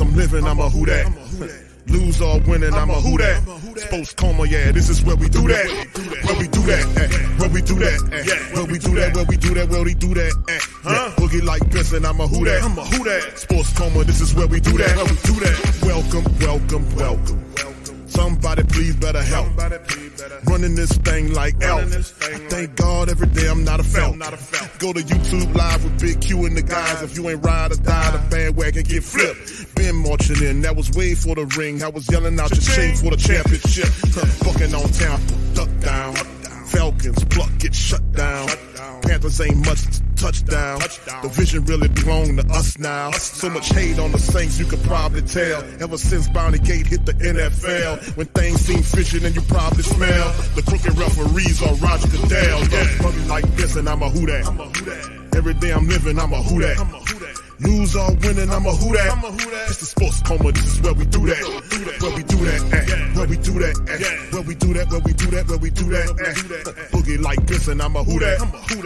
I'm living, I'm a who that. Lose or winning, I'm a who that. Sports coma, yeah, this is where we do that. Where we do that, where we do that, where we do that, where we do that, where we do that, huh? Boogie like Benson, I'm a who that. I'm a who that. Sports coma, this is where we do that. Where we do that. Welcome, welcome, welcome. Somebody please better help. Running this thing like Elf. Thank God every day I'm not a Falcon. Go to YouTube Live with Big Q and the guys. If you ain't ride or die, the bandwagon get flipped. Been marching in, that was way for the ring. I was yelling out your chain for the championship. Bucking on town, duck down. Falcons, pluck, get shut down. Panthers ain't much to touchdown. The vision really belong to us now. So much hate on the Saints, you could probably tell. Ever since Bounty Gate hit the NFL, when things seem fishy, then you probably smell the crooked referees on Roger Goodell. Bugging like this, and I'm a who that. Every day I'm living, I'm a who that. Lose or winning, I'm a who that. It's the sports coma, this is where we do that. Where we do that, where we do that, where we do that, where we do that, where we do that. Boogie like this, and I'm a who that.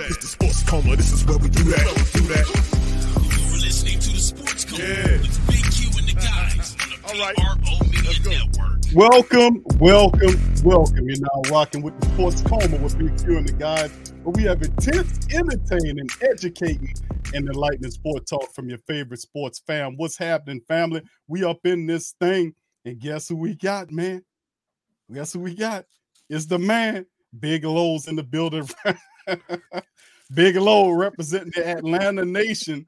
It's the sports coma, this is where we do that. You're listening to the sports coma with Big Q and the guys on the PRO Media Network. Welcome, welcome, welcome. You're now rocking with the sports coma with Big Q and the guys. But we have intense, entertaining, educating, and enlightening sport talk from your favorite sports fam. What's happening, family? We up in this thing, and guess who we got, man? Guess who we got? It's the man, Big Low's in the building. Big Low representing the Atlanta Nation.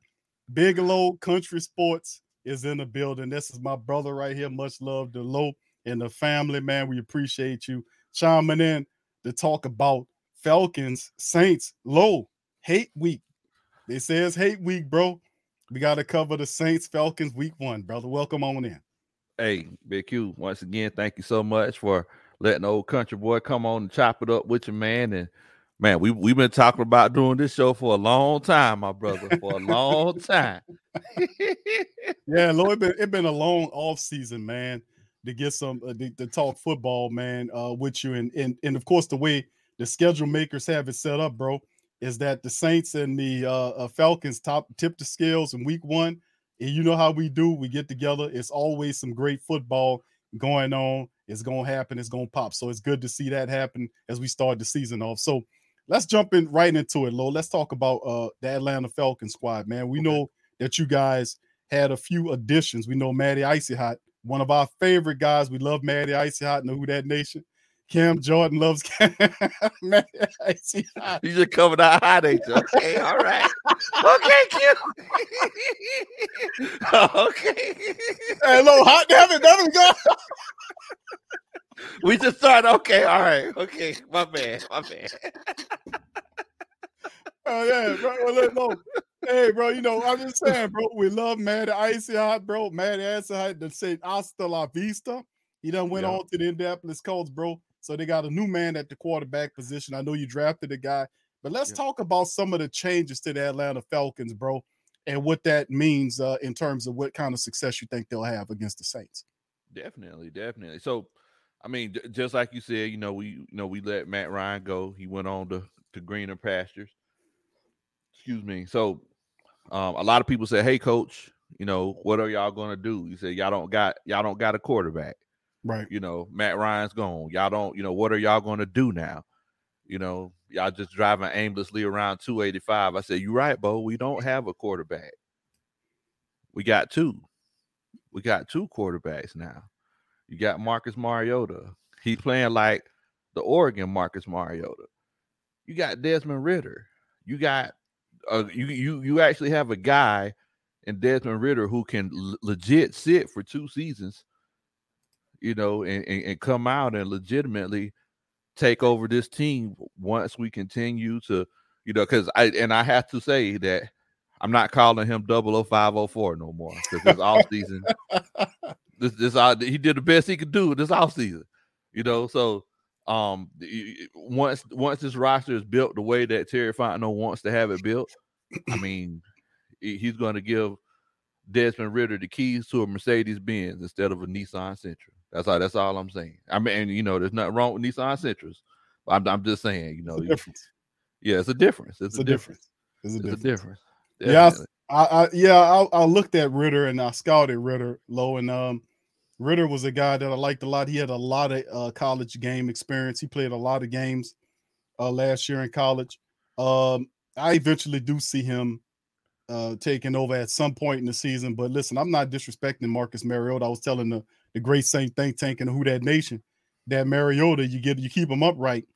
Big Low Country Sports is in the building. This is my brother right here. Much love to Low and the family, man. We appreciate you chiming in to talk about Falcons, Saints, Low, hate week. They say it's hate week, bro. We got to cover the Saints, Falcons, week one, brother. Welcome on in. Hey, Big Q, once again, thank you so much for letting the old country boy come on and chop it up with you, man. And, man, we've been talking about doing this show for a long time, my brother, for a long time. Yeah, Lord, it's been a long offseason, man, to get some to talk football, man, with you. And of course, the way the schedule makers have it set up, bro, is that the Saints and the Falcons tip the scales in week one. And you know how we do. We get together. It's always some great football. going on. It's going to happen. It's going to pop. So it's good to see that happen as we start the season off. So let's jump in right into it, Lo. Let's talk about the Atlanta Falcons squad, man. We know that you guys had a few additions. We know Matty Icy Hot, one of our favorite guys. We love Matty Icy Hot. Know who that nation? Cam Jordan loves Cam. Matty Icy Hot. You just coming out hot, ain't you? Okay, all right. Okay, Q. Okay. Hey, Lo, hot damn it. There we go. We just started. Okay, all right. Okay, my man, my man. Oh, yeah, bro. Well, look, Lo. Hey, bro, you know, I'm just saying, bro, we love Matty Icy Hot, bro. Matty Icy Hot that said hasta la vista. He done went on to the Indianapolis Colts, bro. So they got a new man at the quarterback position. I know you drafted a guy, but let's talk about some of the changes to the Atlanta Falcons, bro, and what that means in terms of what kind of success you think they'll have against the Saints. Definitely, definitely. So, I mean, just like you said, you know, we let Matt Ryan go. He went on to greener pastures. Excuse me. So a lot of people said, hey, coach, you know, what are y'all going to do? You said, y'all don't got a quarterback. Right. You know, Matt Ryan's gone. Y'all don't, you know, what are y'all going to do now? You know, y'all just driving aimlessly around 285. I said, you're right, Bo. We don't have a quarterback. We got two quarterbacks now. You got Marcus Mariota. He's playing like the Oregon Marcus Mariota. You got Desmond Ridder. You got you actually have a guy in Desmond Ridder who can legit sit for two seasons, you know, and come out and legitimately take over this team once we continue to, you know, because I have to say that I'm not calling him 00504 no more because this offseason, he did the best he could do this offseason, you know, so. Once this roster is built the way that Terry Fontenot wants to have it built, I mean, he's going to give Desmond Ridder the keys to a Mercedes-Benz instead of a Nissan Sentra. That's all I'm saying. I mean, you know, there's nothing wrong with Nissan Sentras. I'm just saying, you know, it's a difference. Definitely. Yeah, I looked at Ridder and I scouted Ridder, Low, and Ridder was a guy that I liked a lot. He had a lot of college game experience. He played a lot of games last year in college. I eventually do see him taking over at some point in the season. But listen, I'm not disrespecting Marcus Mariota. I was telling the great Saint Think Tank and Who That Nation that Mariota, you keep him upright,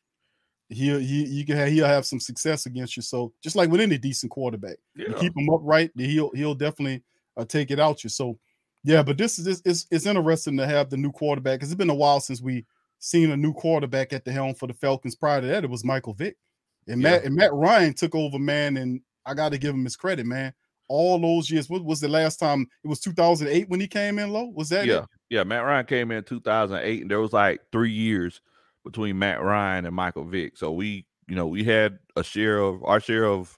he'll have some success against you. So just like with any decent quarterback, you keep him upright, he'll definitely take it out you. So. Yeah, but it's interesting to have the new quarterback because it's been a while since we seen a new quarterback at the helm for the Falcons. Prior to that, it was Michael Vick. Matt Ryan took over, man, and I got to give him his credit, man. All those years, what was the last time? It was 2008 when he came in, Low? Was that it? Yeah, Matt Ryan came in 2008, and there was like 3 years between Matt Ryan and Michael Vick. So we had our share of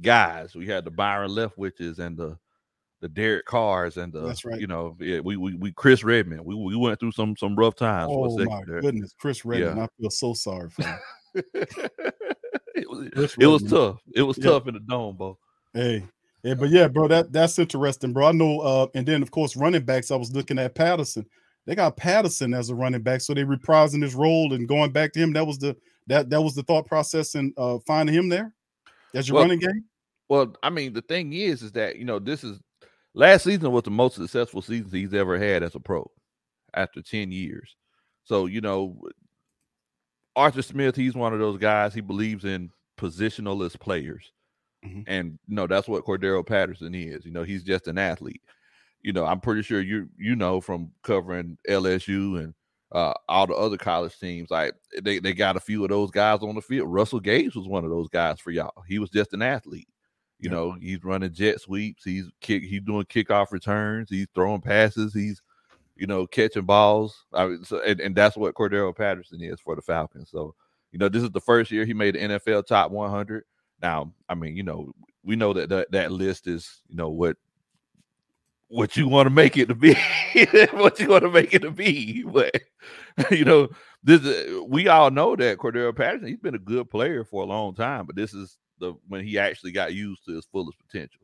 guys. We had the Byron Leftwiches and the Derek Carrs and that's right. You know, we Chris Redman. We went through some rough times. Oh my goodness, Chris Redman! Yeah. I feel so sorry for him. it was tough. It was tough in the dome, bro. Hey, but yeah, bro, that's interesting, bro. I know. And then of course, running backs. I was looking at Patterson. They got Patterson as a running back, so they reprising his role and going back to him. That was the thought process in finding him there as your running game. Well, I mean, the thing is that you know this is. Last season was the most successful season he's ever had as a pro after 10 years. So, you know, Arthur Smith, he's one of those guys, he believes in positionalist players. Mm-hmm. And, you know, that's what Cordarrelle Patterson is. You know, he's just an athlete. You know, I'm pretty sure you know from covering LSU and all the other college teams, like they got a few of those guys on the field. Russell Gage was one of those guys for y'all. He was just an athlete. You know, he's running jet sweeps. He's doing kickoff returns. He's throwing passes. He's, you know, catching balls. I mean, so, and that's what Cordarrelle Patterson is for the Falcons. So, you know, this is the first year he made the NFL top 100. Now, I mean, you know, we know that list is, you know, what you want to make it to be, what you want to make it to be. But, you know, we all know that Cordarrelle Patterson, he's been a good player for a long time, but this is, when he actually got used to his fullest potential,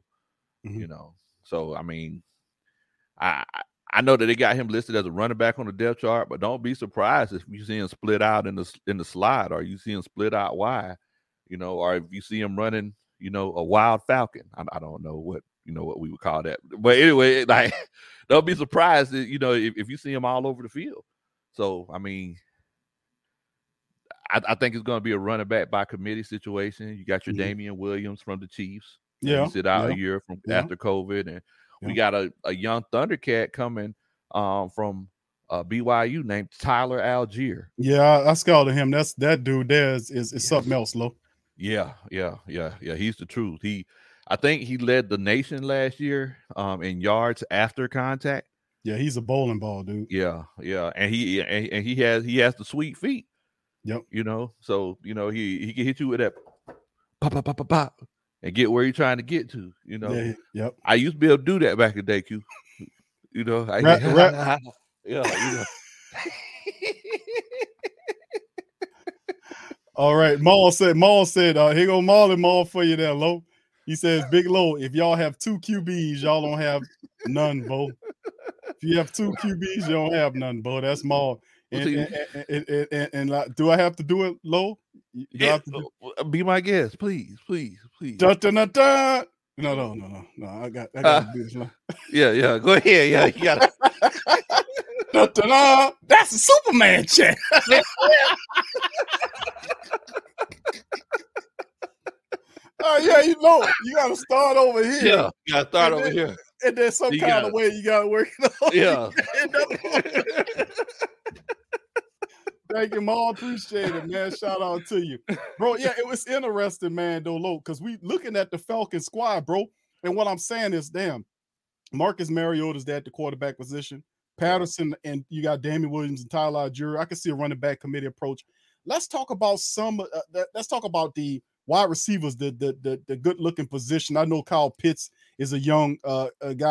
mm-hmm. You know. So I mean, I I know that they got him listed as a running back on the depth chart, but don't be surprised if you see him split out in the slide, or you see him split out wide, you know, or if you see him running, you know, a wild falcon. I don't know what, you know, what we would call that. But anyway, like, don't be surprised that, you know, if you see him all over the field. So, I mean, I think it's going to be a running back by committee situation. You got your Damian Williams from the Chiefs. Yeah. He sit out a year from after COVID. And we got a young Thundercat coming from BYU named Tyler Allgeier. Yeah, I scouted him. That dude there is something else, Lo. Yeah. He's the truth. I think he led the nation last year in yards after contact. Yeah, he's a bowling ball dude. Yeah. And he has the sweet feet. Yep. You know, so, you know, he can hit you with that pop, pop, pop, pop, pop, and get where you're trying to get to, you know. Yeah, yep. I used to be able to do that back in the day, Q. You know, All right, Maul said, here go Maul and Maul for you there, Lo. He says, Big Low, if y'all have two QBs, y'all don't have none, Bo. If you have two QBs, you don't have none, Bo. That's Maul. And do I have to do it, Low? Yeah, be my guest, please. Da-da-da-da. No. I got to do this. Yeah. Go ahead. Yeah, you got it. Da-da-da. That's a Superman chant. Yeah, you know, you got to start over here. Yeah, you got to start over here. And then some you kind of way you got to work it out. Yeah. Thank you, Maul. Appreciate it, man. Shout out to you. Bro, yeah, it was interesting, man, though, Lo, because we looking at the Falcon squad, bro. And what I'm saying is, damn, Marcus Mariota's there at the quarterback position. Patterson, and you got Damian Williams and Tyler Allgeier. I can see a running back committee approach. Let's talk about the wide receivers, the good-looking position. I know Kyle Pitts is a young guy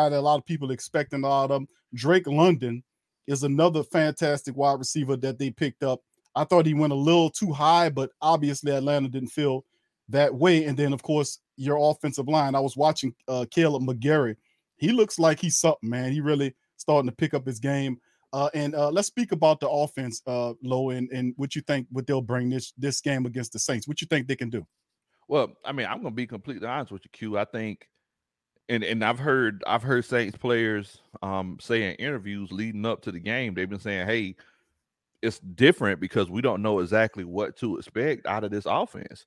that a lot of people expecting a lot of them. Drake London is another fantastic wide receiver that they picked up. I thought he went a little too high, but obviously Atlanta didn't feel that way. And then, of course, your offensive line. I was watching Caleb McGarry. He looks like he's something, man. He really starting to pick up his game. And let's speak about the offense, Lo, and what you think what they'll bring this game against the Saints. What you think they can do? Well, I mean, I'm going to be completely honest with you, Q. I think, and I've heard Saints players say in interviews leading up to the game, they've been saying, hey, it's different because we don't know exactly what to expect out of this offense.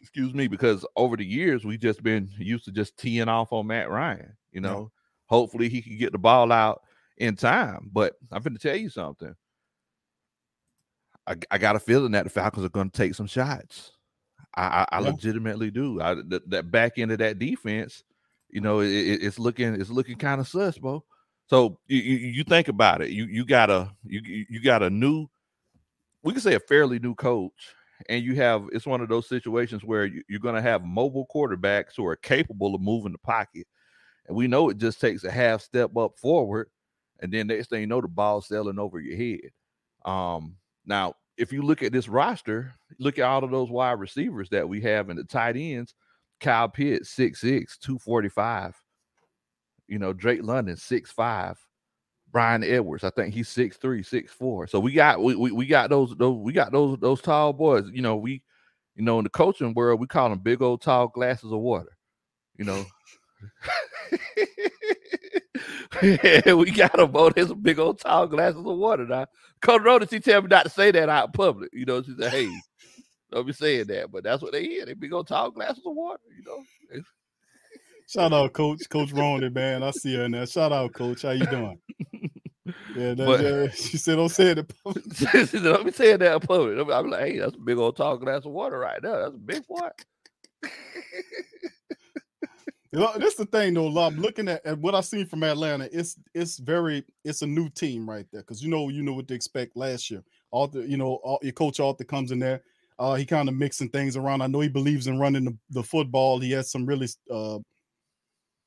Excuse me, because over the years, we've just been used to just teeing off on Matt Ryan. You know, hopefully he can get the ball out in time. But I'm going to tell you something. I got a feeling that the Falcons are going to take some shots. I legitimately do. That back end of that defense, you know, it's looking kind of sus, bro. So you think about it. You got a new, we can say a fairly new coach, and you have it's one of those situations where you're going to have mobile quarterbacks who are capable of moving the pocket, and we know it just takes a half step up forward, and then next thing you know, the ball's sailing over your head. Now, if you look at this roster, look at all of those wide receivers that we have in the tight ends. Kyle Pitts, 6'6", 245. You know, Drake London, 6'5". Bryan Edwards, I think he's 6'3", 6'4". So we got those tall boys. You know, in the coaching world, we call them big old tall glasses of water. You know. Yeah, we got him, bro. There's some big old tall glasses of water now. Coach Ronnie, she tell me not to say that out in public. You know, she said, hey, don't be saying that. But that's what they hear. They big old tall glasses of water, you know. Shout out, Coach Ronnie, man. I see her in there. Shout out, Coach. How you doing? She said, don't say it in public. She said, don't be saying that in public. I'm like, hey, that's a big old tall glass of water right there. That's a big one. That's the thing, though. I'm looking at what I seen from Atlanta. It's a new team right there, because you know what to expect last year. Arthur, your coach Arthur comes in there. He kind of mixing things around. I know he believes in running the football. He has some really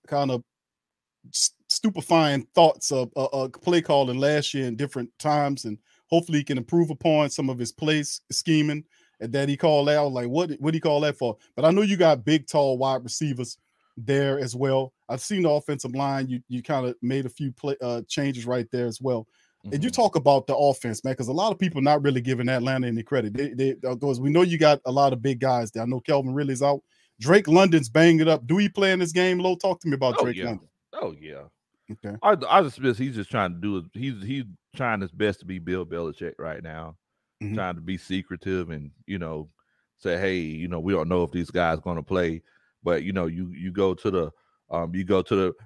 kind of stupefying thoughts of play calling last year in different times, and hopefully he can improve upon some of his play scheming that he called out. Like what do you call that for? But I know you got big, tall, wide receivers. there as well. I've seen the offensive line. You kind of made a few changes right there as well. Mm-hmm. And you talk about the offense, man, because a lot of people not really giving Atlanta any credit. Because we know you got a lot of big guys there. I know Kelvin Ridley's out. Drake London's banging it up. Do he play in this game, Low? Talk to me about Drake London. Oh, yeah. Okay. I suspect he's just trying to he's trying his best to be Bill Belichick right now, mm-hmm. trying to be secretive and, you know, say, hey, you know, we don't know if these guys going to play, but, you know, you go to the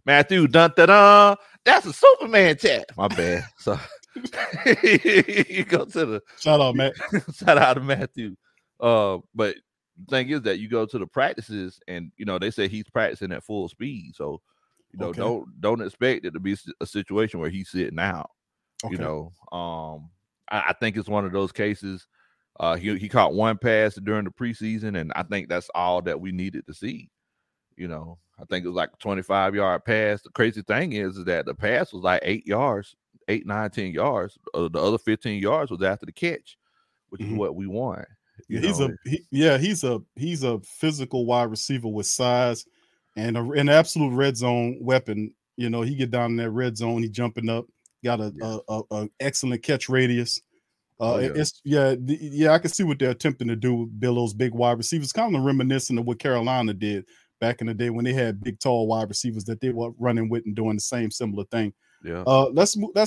Matthew dun-da-dun, that's a Superman chat. My bad. So you go to the shout out, Matt. Shout out to Matthew. But the thing is that you go to the practices and, you know, they say he's practicing at full speed. So, you know, don't expect it to be a situation where he's sitting out. Okay. You know, I think it's one of those cases. He caught one pass during the preseason, and I think that's all that we needed to see. You know, I think it was like a 25-yard pass. The crazy thing is that the pass was like 8 yards, 8, 9, 10 yards. The other 15 yards was after the catch, which mm-hmm. is what we want. He's a physical wide receiver with size. And an absolute red zone weapon. You know, he get down in that red zone, he jumping up, got a excellent catch radius. I can see what they're attempting to do with Bill's big wide receivers, kind of reminiscent of what Carolina did back in the day when they had big, tall wide receivers that they were running with and doing the same similar thing. Yeah. Let's move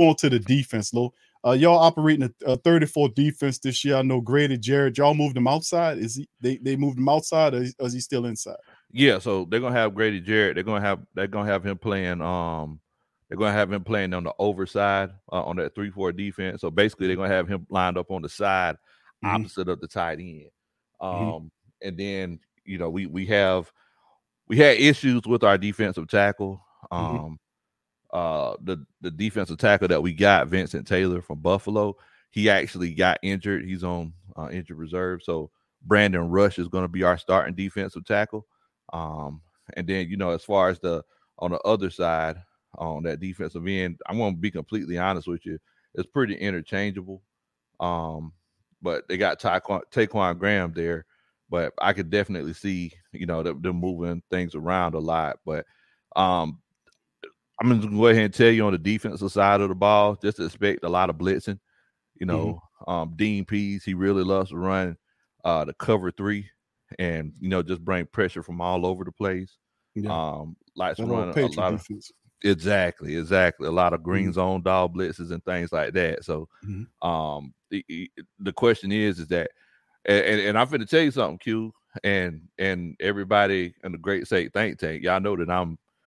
on to the defense, Lou. Y'all operating a 34 defense this year. I know Grady Jarrett, y'all moved him outside. They moved him outside, or is he still inside? Yeah, so they're gonna have Grady Jarrett. They're gonna have him playing. They're gonna have him playing on the overside on that 3-4 defense. So basically, they're gonna have him lined up on the side opposite mm-hmm. of the tight end. Mm-hmm. And then you know we had issues with our defensive tackle. Mm-hmm. The defensive tackle that we got, Vincent Taylor from Buffalo, he actually got injured. He's on injured reserve. So Brandon Rush is gonna be our starting defensive tackle. And then, you know, as far as on the other side, on that defensive end, I'm going to be completely honest with you. It's pretty interchangeable. But they got Taquan Graham there, but I could definitely see, you know, them moving things around a lot. But I'm going to go ahead and tell you on the defensive side of the ball, just expect a lot of blitzing. You know, mm-hmm. Dean Pees, he really loves to run the cover three. And, you know, just bring pressure from all over the place. Yeah. Likes to run a lot of defense. Exactly. A lot of green mm-hmm. zone dog blitzes and things like that. So mm-hmm. The question is that, and I'm going to tell you something, Q, and everybody in the Great State Think Tank, y'all know that I'm.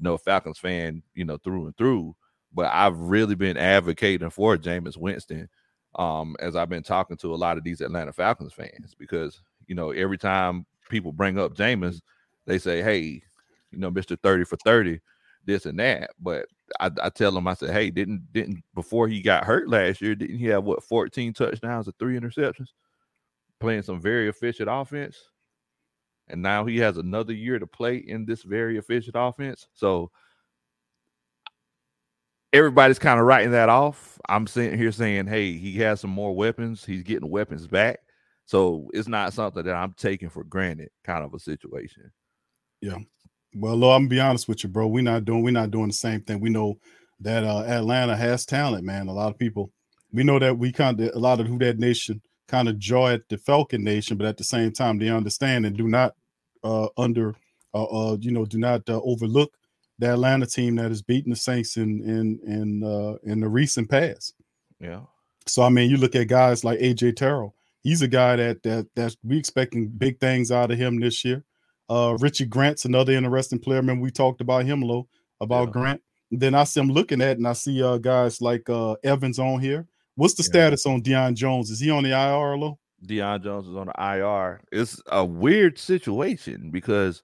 No Falcons fan, you know, through and through, but I've really been advocating for Jameis Winston as I've been talking to a lot of these Atlanta Falcons fans because, you know, every time people bring up Jameis, they say, hey, you know, Mr. 30 for 30, this and that. But I tell them, I said, hey, didn't before he got hurt last year, didn't he have, 14 touchdowns and 3 interceptions, playing some very efficient offense? And now he has another year to play in this very efficient offense. So everybody's kind of writing that off. I'm sitting here saying, hey, he has some more weapons. He's getting weapons back. So it's not something that I'm taking for granted kind of a situation. Yeah. Well, Lord, I'm going to be honest with you, bro. We're not doing the same thing. We know that Atlanta has talent, man. A lot of people, we know that we kind of, a lot of who that nation kind of joy at the Falcon Nation, but at the same time, they understand and do not do not overlook the Atlanta team that has beaten the Saints in the recent past. Yeah. So, I mean, you look at guys like AJ Terrell. He's a guy that we expecting big things out of him this year. Richie Grant's another interesting player. Remember, we talked about him, Low, about Grant. And then I see him looking at, and I see guys like Evans on here. What's the status on Deion Jones? Is he on the IR, Low? Deion Jones is on the IR. It's a weird situation because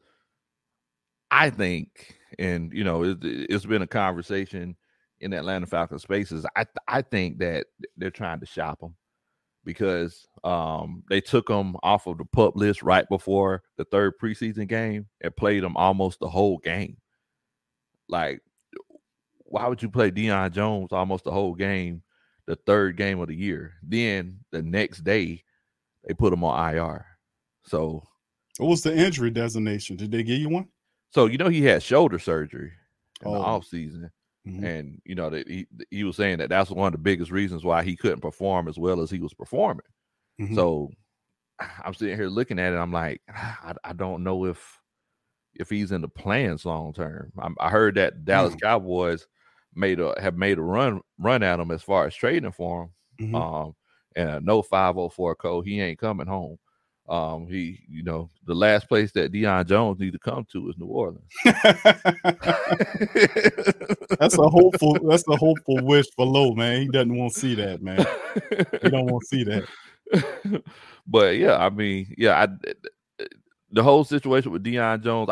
I think, and, you know, it's been a conversation in Atlanta Falcons spaces. I think that they're trying to shop him because they took him off of the PUP list right before the third preseason game and played him almost the whole game. Like, why would you play Deion Jones almost the whole game, the third game of the year? Then the next day, they put him on IR. So, what was the injury designation? Did they give you one? So, you know, he had shoulder surgery in the offseason. Mm-hmm. And, you know, that he was saying that that's one of the biggest reasons why he couldn't perform as well as he was performing. Mm-hmm. So, I'm sitting here looking at it. I'm like, I don't know if he's in the plans long term. I heard that Dallas Cowboys have made a run at him as far as trading for him. Mm-hmm. And no 504 code, he ain't coming home. The last place that Deion Jones needs to come to is New Orleans. That's a hopeful wish for Low, man. He doesn't want to see that, man. He don't want to see that. But yeah, I mean, the whole situation with Deion Jones,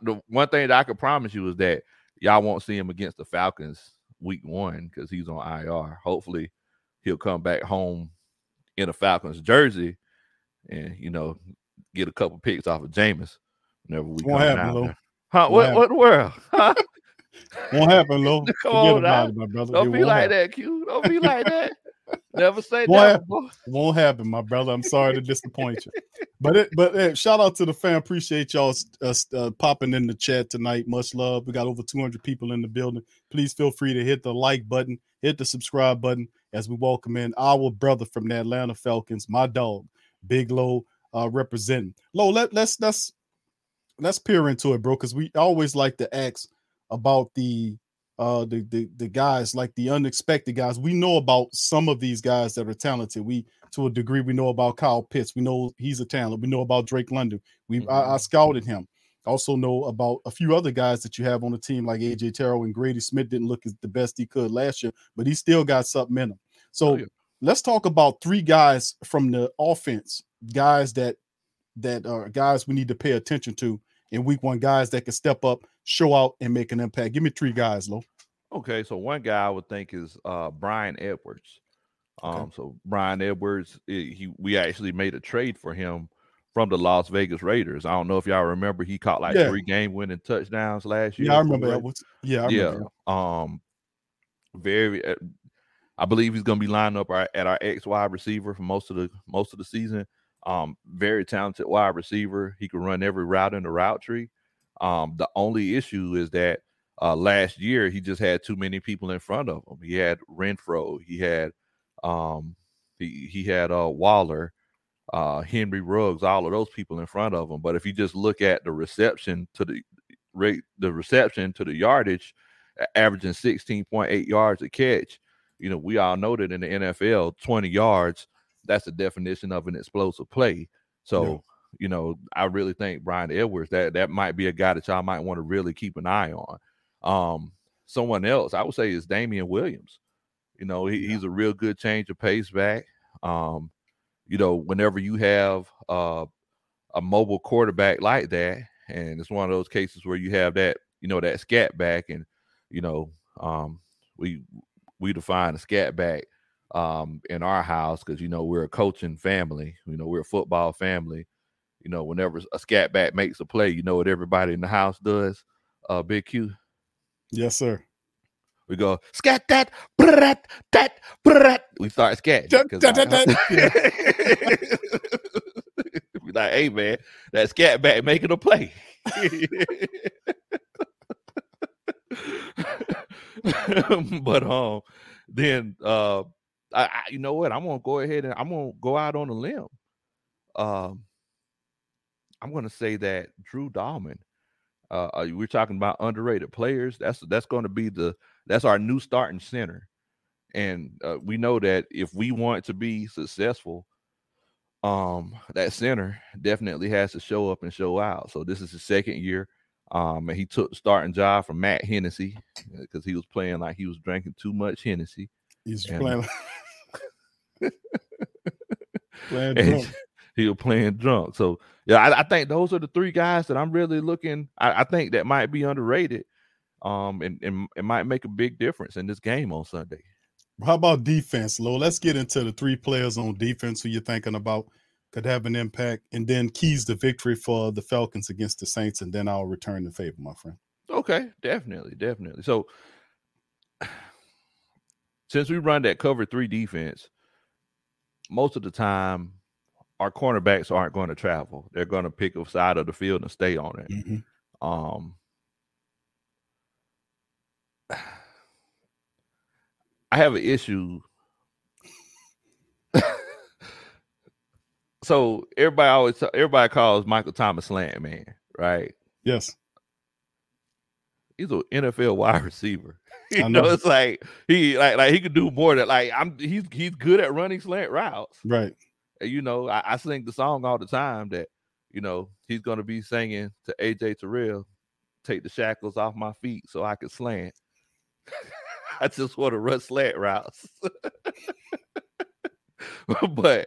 the one thing that I could promise you is that y'all won't see him against the Falcons week 1 because he's on IR. Hopefully, he'll come back home in a Falcons jersey and, you know, get a couple picks off of Jameis whenever we come out. Low. Huh? What in the world? Huh? Won't happen, Low. Come on, about it, my brother. Don't be like that, Q. Don't be like that. Never say that. Won't happen, my brother. I'm sorry to disappoint you. But shout out to the fam. Appreciate y'all popping in the chat tonight. Much love. We got over 200 people in the building. Please feel free to hit the like button, hit the subscribe button as we welcome in our brother from the Atlanta Falcons, my dog, Big Low, representing. Low, let's peer into it, bro, because we always like to ask about the guys, like the unexpected guys. We know about some of these guys that are talented. To a degree, we know about Kyle Pitts. We know he's a talent. We know about Drake London. I scouted him. I also know about a few other guys that you have on the team, like AJ Terrell, and Grady Smith didn't look as the best he could last year, but he still got something in him. So let's talk about three guys from the offense, guys that are guys we need to pay attention to in week 1, guys that can step up, show out, and make an impact. Give me three guys, Low. Okay, so one guy I would think is Bryan Edwards. So Bryan Edwards, we actually made a trade for him from the Las Vegas Raiders. I don't know if y'all remember, he caught like 3 game-winning touchdowns last year. Yeah, I remember Edwards. Yeah, I remember. I believe he's going to be lined up at our X wide receiver for most of the season. Very talented wide receiver. He can run every route in the route tree. The only issue is that last year he just had too many people in front of him. He had Renfro, he had Waller, Henry Ruggs, all of those people in front of him. But if you just look at the reception to the rate, the reception to the yardage, averaging 16.8 yards a catch, you know, we all know that in the NFL, 20 yards, that's the definition of an explosive play. So, you know, I really think Bryan Edwards, that might be a guy that y'all might want to really keep an eye on. Someone else I would say is Damian Williams. You know, he's a real good change of pace back. You know, whenever you have a mobile quarterback like that, and it's one of those cases where you have that, you know, that scat back, and, you know, we define a scat back in our house because, you know, we're a coaching family. You know, we're a football family. You know, whenever a scat back makes a play, you know what everybody in the house does, Big Q? Yes, sir. We go scat that, brat that, brat. We start scatting. We like, hey man, that scat back making a play. But then I you know what? I'm gonna go ahead and I'm gonna go out on a limb. I'm gonna say that Drew Dahlman We're talking about underrated players. That's going to be that's our new starting center. And we know that if we want to be successful, that center definitely has to show up and show out. So this is his second year. And he took the starting job from Matt Hennessy because he was playing like he was drinking too much Hennessy. He's playing drunk. He was playing drunk. So, yeah, I think those are the three guys that I'm really looking. I think that might be underrated, and it might make a big difference in this game on Sunday. How about defense, Lo? Let's get into the three players on defense who you're thinking about could have an impact, and then keys to victory for the Falcons against the Saints, and then I'll return the favor, my friend. Okay, definitely. So since we run that cover three defense, most of the time our cornerbacks aren't going to travel. They're going to pick a side of the field and stay on it. Mm-hmm. I have an issue. So everybody calls Michael Thomas slant man, right? Yes. He's an NFL wide receiver. You know, it's like he could do more than he's good at running slant routes. Right. And, you know, I sing the song all the time that, you know, he's gonna be singing to AJ Terrell, take the shackles off my feet so I can slant. I just want to run slant routes. But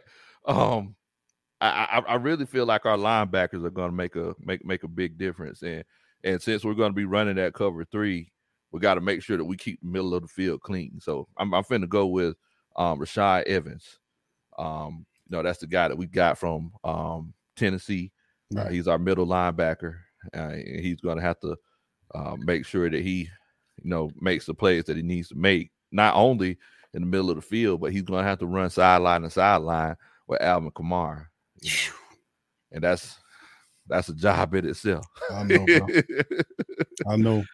I really feel like our linebackers are going to make a big difference. And since we're going to be running that cover three, we got to make sure that we keep the middle of the field clean. So I'm finna go with Rashad Evans. No, that's the guy that we got from Tennessee. Right. He's our middle linebacker. And he's going to have to make sure that he – you know, makes the plays that he needs to make, not only in the middle of the field, but he's going to have to run sideline to sideline with Alvin Kamara. You know? And that's a job in itself. I know, bro. I know.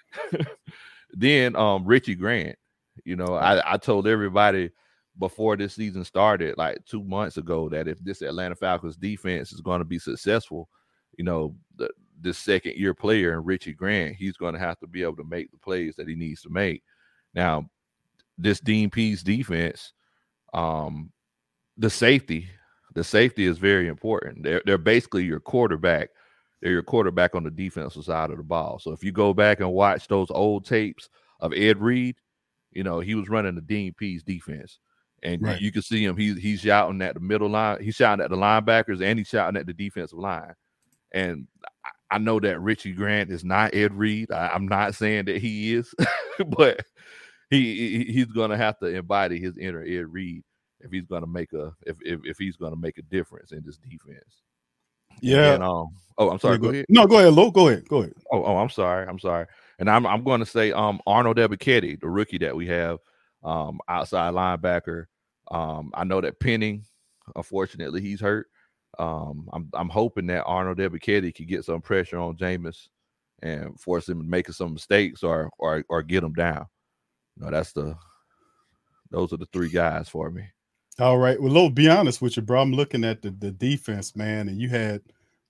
Then Richie Grant, you know, I told everybody before this season started, like 2 months ago, that if this Atlanta Falcons defense is going to be successful, you know, this second-year player and Richie Grant, he's going to have to be able to make the plays that he needs to make. Now, this Dean Pees defense, the safety is very important. They're basically your quarterback. They're your quarterback on the defensive side of the ball. So if you go back and watch those old tapes of Ed Reed, you know, he was running the Dean Pees defense. And right. You can see him. He's shouting at the middle line. He's shouting at the linebackers, and he's shouting at the defensive line. And I know that Richie Grant is not Ed Reed. I'm not saying that he is, but he's gonna have to embody his inner Ed Reed if he's gonna make a difference in this defense. Yeah. And, I'm sorry. Yeah, go ahead. No, go ahead, Lou. Go ahead. Oh, I'm sorry. And I'm going to say Arnold Ebiketie, the rookie that we have, outside linebacker. I know that Penning, unfortunately, he's hurt. I'm hoping that Arnold Ebiketie can get some pressure on Jameis and force him to make some mistakes or get him down. No, those are the three guys for me. All right. Well, Lo, be honest with you, bro. I'm looking at the defense, man, and you had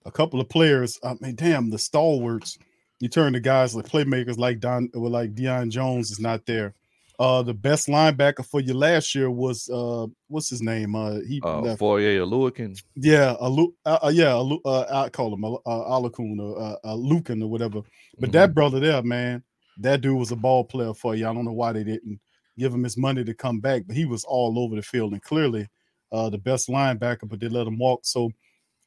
a couple of players. I mean, damn, the stalwarts. You turn to guys like playmakers like Deion Jones is not there. The best linebacker for you last year was what's his name? Foye Aluakin. Yeah, I call him Alakun or Lucan or whatever. But mm-hmm. That brother there, man, that dude was a ball player for you. I don't know why they didn't give him his money to come back, but he was all over the field and clearly the best linebacker. But they let him walk. So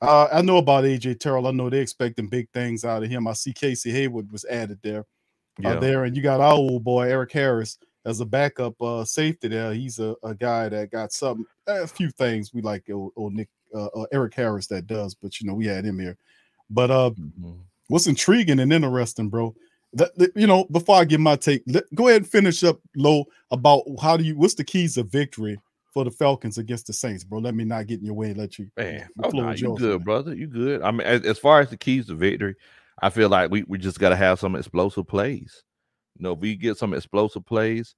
I know about AJ Terrell. I know they're expecting big things out of him. I see Casey Hayward was added there. Yeah. There, and you got our old boy Eric Harris. As a backup safety there, he's a guy that got a few things we like Eric Harris that does, but, you know, we had him here. But mm-hmm. What's intriguing and interesting, bro, that, you know, before I give my take, go ahead and finish up, Lo, about what's the keys of victory for the Falcons against the Saints, bro? Let me not get in your way and let you. Man, you good, brother. You good. I mean, as far as the keys to victory, I feel like we just got to have some explosive plays. You know, if we get some explosive plays,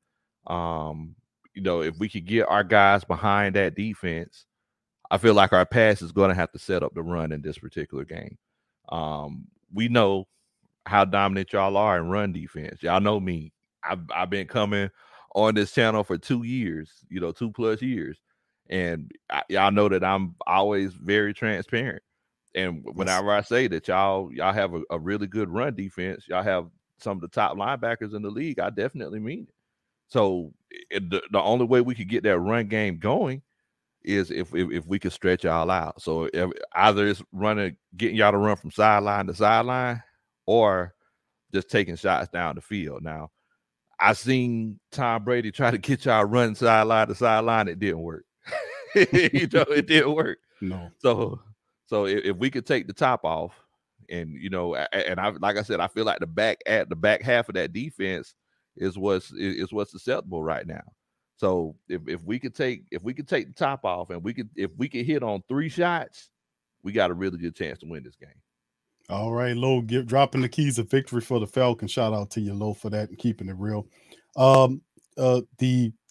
you know, if we could get our guys behind that defense, I feel like our pass is going to have to set up the run in this particular game. We know how dominant y'all are in run defense. Y'all know me. I've been coming on this channel for 2 years, 2+ years. And y'all know that I'm always very transparent. And whenever I say that y'all have a really good run defense, y'all have some of the top linebackers in the league, I definitely mean it. So the only way we could get that run game going is if we could stretch y'all out. So either it's getting y'all to run from sideline to sideline, or just taking shots down the field. Now, I seen Tom Brady try to get y'all running sideline to sideline. It didn't work. It didn't work. No. So if we could take the top off, and like I said, I feel like the back half of that defense is what's susceptible right now. So if we could take the top off, and if we could hit on 3 shots, we got a really good chance to win this game. All right, Lo, dropping the keys of victory for the Falcons. Shout out to you, Lo, for that and keeping it real. They'll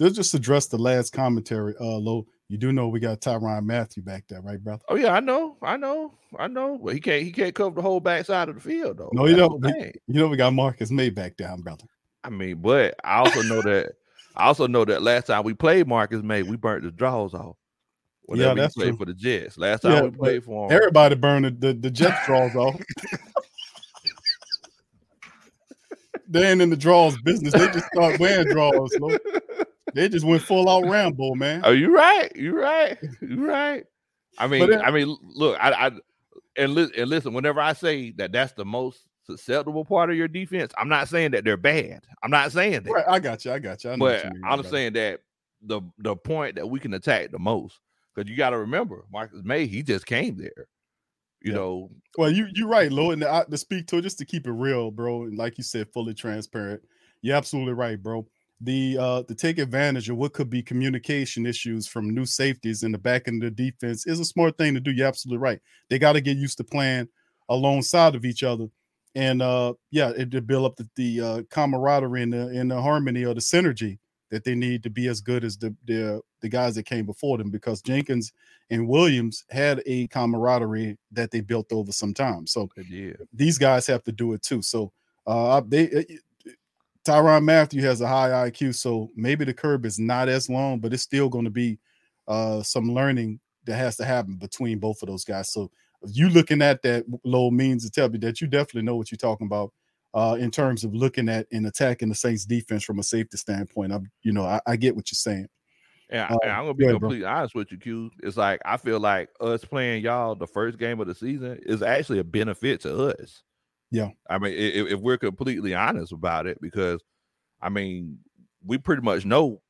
just address the last commentary, Lo. You do know we got Tyrann Mathieu back there, right, brother? Oh yeah, I know. Well, he can't cover the whole backside of the field though. No, we got Marcus Maye back there, brother. I mean, but I also know that last time we played Marcus Maye, we burnt the draws off. Whenever that's played true. For the Jets. Last time we played for him. Everybody burned the Jets draws off. They ain't in the draws business. They just start wearing draws, Lord. They just went full out Rambo, man. Oh, you're right. I mean, look, I listen. Whenever I say that's the most susceptible part of your defense, I'm not saying that they're bad. I'm not saying that. Right, I got you. I know but you mean, I'm saying that the point that we can attack the most, because you got to remember, Marcus Maye, he just came there. You know. Well, you're right, Lo. And to speak to it, just to keep it real, bro, and like you said, fully transparent. You're absolutely right, bro. The take advantage of what could be communication issues from new safeties in the back end of the defense is a smart thing to do. You're absolutely right. They got to get used to playing alongside of each other, and it build up the camaraderie and the harmony or the synergy that they need to be as good as the guys that came before them, because Jenkins and Williams had a camaraderie that they built over some time. So these guys have to do it too. So Tyrann Mathieu has a high IQ, so maybe the curb is not as long, but it's still going to be some learning that has to happen between both of those guys. So you looking at that, Lo, means to tell me that you definitely know what you're talking about in terms of looking at and attacking the Saints defense from a safety standpoint. I get what you're saying. Yeah, and I'm going to be completely honest with you, Q. It's like I feel like us playing y'all the first game of the season is actually a benefit to us. Yeah, I mean, if we're completely honest about it, because I mean, we pretty much know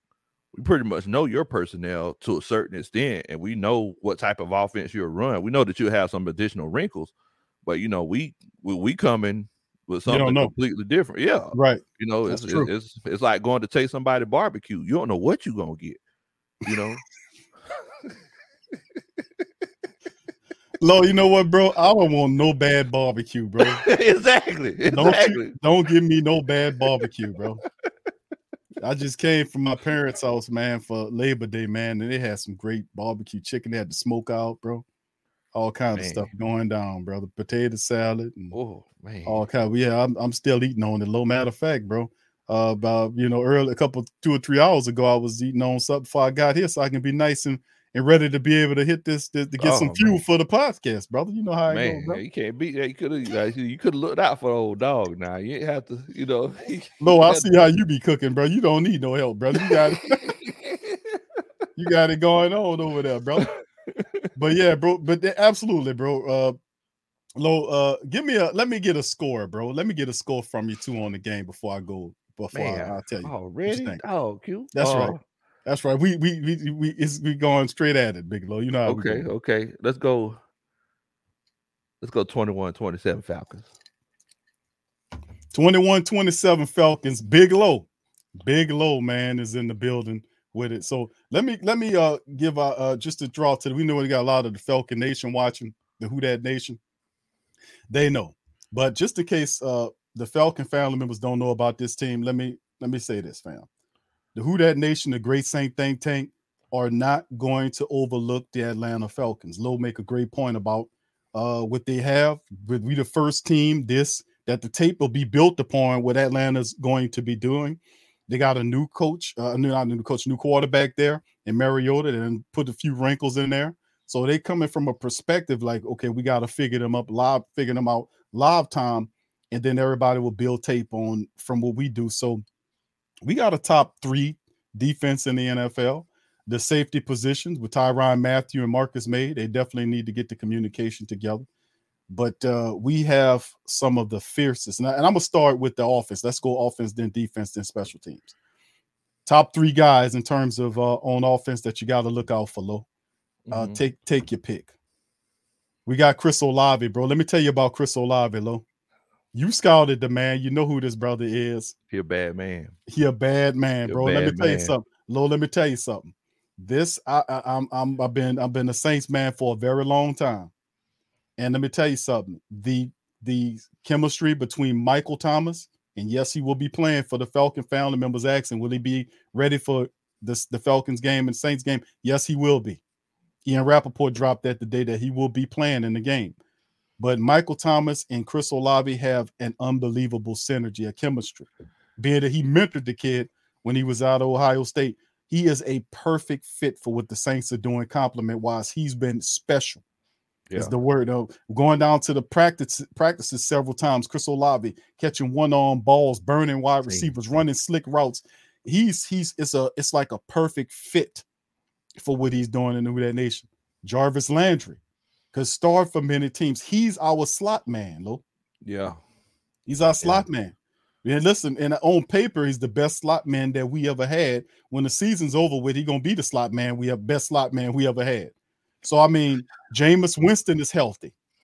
your personnel to a certain extent, and we know what type of offense you'll run. We know that you have some additional wrinkles, but we come in with something completely different. Yeah, right. It's like going to take somebody barbecue. You don't know what you're gonna get. Lo, you know what, bro? I don't want no bad barbecue, bro. Exactly. Don't give me no bad barbecue, bro. I just came from my parents' house, man, for Labor Day, man, and they had some great barbecue chicken. They had the smoke out, bro. All kinds of stuff going down, brother. Potato salad and all kind. Yeah, I'm still eating on it. Lo, matter of fact, bro. About early, 2 or 3 hours ago, I was eating on something before I got here, so I can be nice and ready to be able to hit this to get some fuel for the podcast, brother. You know how it goes, bro. You can't beat that. You could have looked out for the old dog. Now you ain't have to, No, I see how you be cooking, bro. You don't need no help, brother. You got it. You got it going on over there, brother. But yeah, bro. But absolutely, bro. Lo, let me get a score, bro. Let me get a score from you two on the game before I go. I'll tell you. Already? Oh, cute. That's right. That's right. We going straight at it, Big Low. You know how we go. Okay. Let's go 21-27 Falcons. 21-27 Falcons. Big Low. Big Low, man, is in the building with it. So let me give just a draw to we know we got a lot of the Falcon Nation watching, the Who Dat Nation. They know. But just in case the Falcon family members don't know about this team, let me say this, fam. The Who Dat Nation, the Great Saint Think Tank, are not going to overlook the Atlanta Falcons. Lo make a great point about what they have. We the first team this that the tape will be built upon what Atlanta's going to be doing. They got a new coach, new quarterback there in Mariota, and put a few wrinkles in there. So they coming from a perspective like, okay, we got to figure them out live time, and then everybody will build tape on from what we do. So we got a top three defense in the NFL. The safety positions with Tyrann Mathieu and Marcus Maye, they definitely need to get the communication together. But we have some of the fiercest. And I'm going to start with the offense. Let's go offense, then defense, then special teams. Top three guys in terms of on offense that you got to look out for, Lo. Take your pick. We got Chris Olave, bro. Let me tell you about Chris Olave, Lo. You scouted the man. You know who this brother is. He a bad man. Bro. Let me tell you something. This I've been a Saints man for a very long time, and let me tell you something. The chemistry between Michael Thomas, and yes, he will be playing for the Falcon family members. Asking, will he be ready for the Falcons game and Saints game? Yes, he will be. Ian Rappaport dropped that the day that he will be playing in the game. But Michael Thomas and Chris Olave have an unbelievable synergy, a chemistry. Being that he mentored the kid when he was out of Ohio State, he is a perfect fit for what the Saints are doing compliment-wise. He's been special. Yeah. Is the word. Going down to the practices several times, Chris Olave catching one-arm balls, burning wide receivers, running slick routes. It's like a perfect fit for what he's doing in New Orleans Nation. Jarvis Landry could start for many teams. He's our slot man, Lo. Yeah. He's our slot man. And listen, and on paper, he's the best slot man that we ever had. When the season's over with, he's going to be the slot man. We have best slot man we ever had. So, I mean, Jameis Winston is healthy.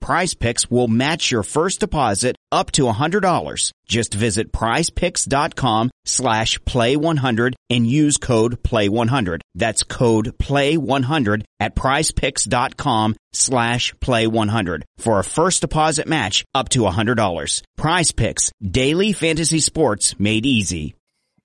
Prize Picks will match your first deposit up to $100. Just visit prizepicks.com/play100 and use code play100. That's code play100 at prizepicks.com/play100 for a first deposit match up to $100. Prize Picks, daily fantasy sports made easy.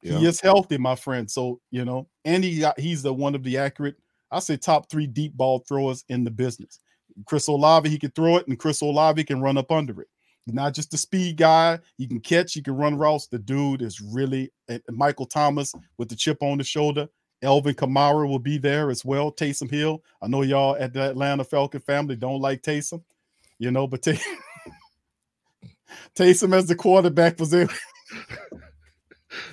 Yeah. He is healthy, my friend. So, and he's one of the accurate, I say top three deep ball throwers in the business. Chris Olave, he can throw it, and Chris Olave can run up under it. Not just the speed guy. He can catch. He can run routes. The dude is really Michael Thomas with the chip on the shoulder. Alvin Kamara will be there as well. Taysom Hill. I know y'all at the Atlanta Falcon family don't like Taysom, but Taysom as the quarterback was there.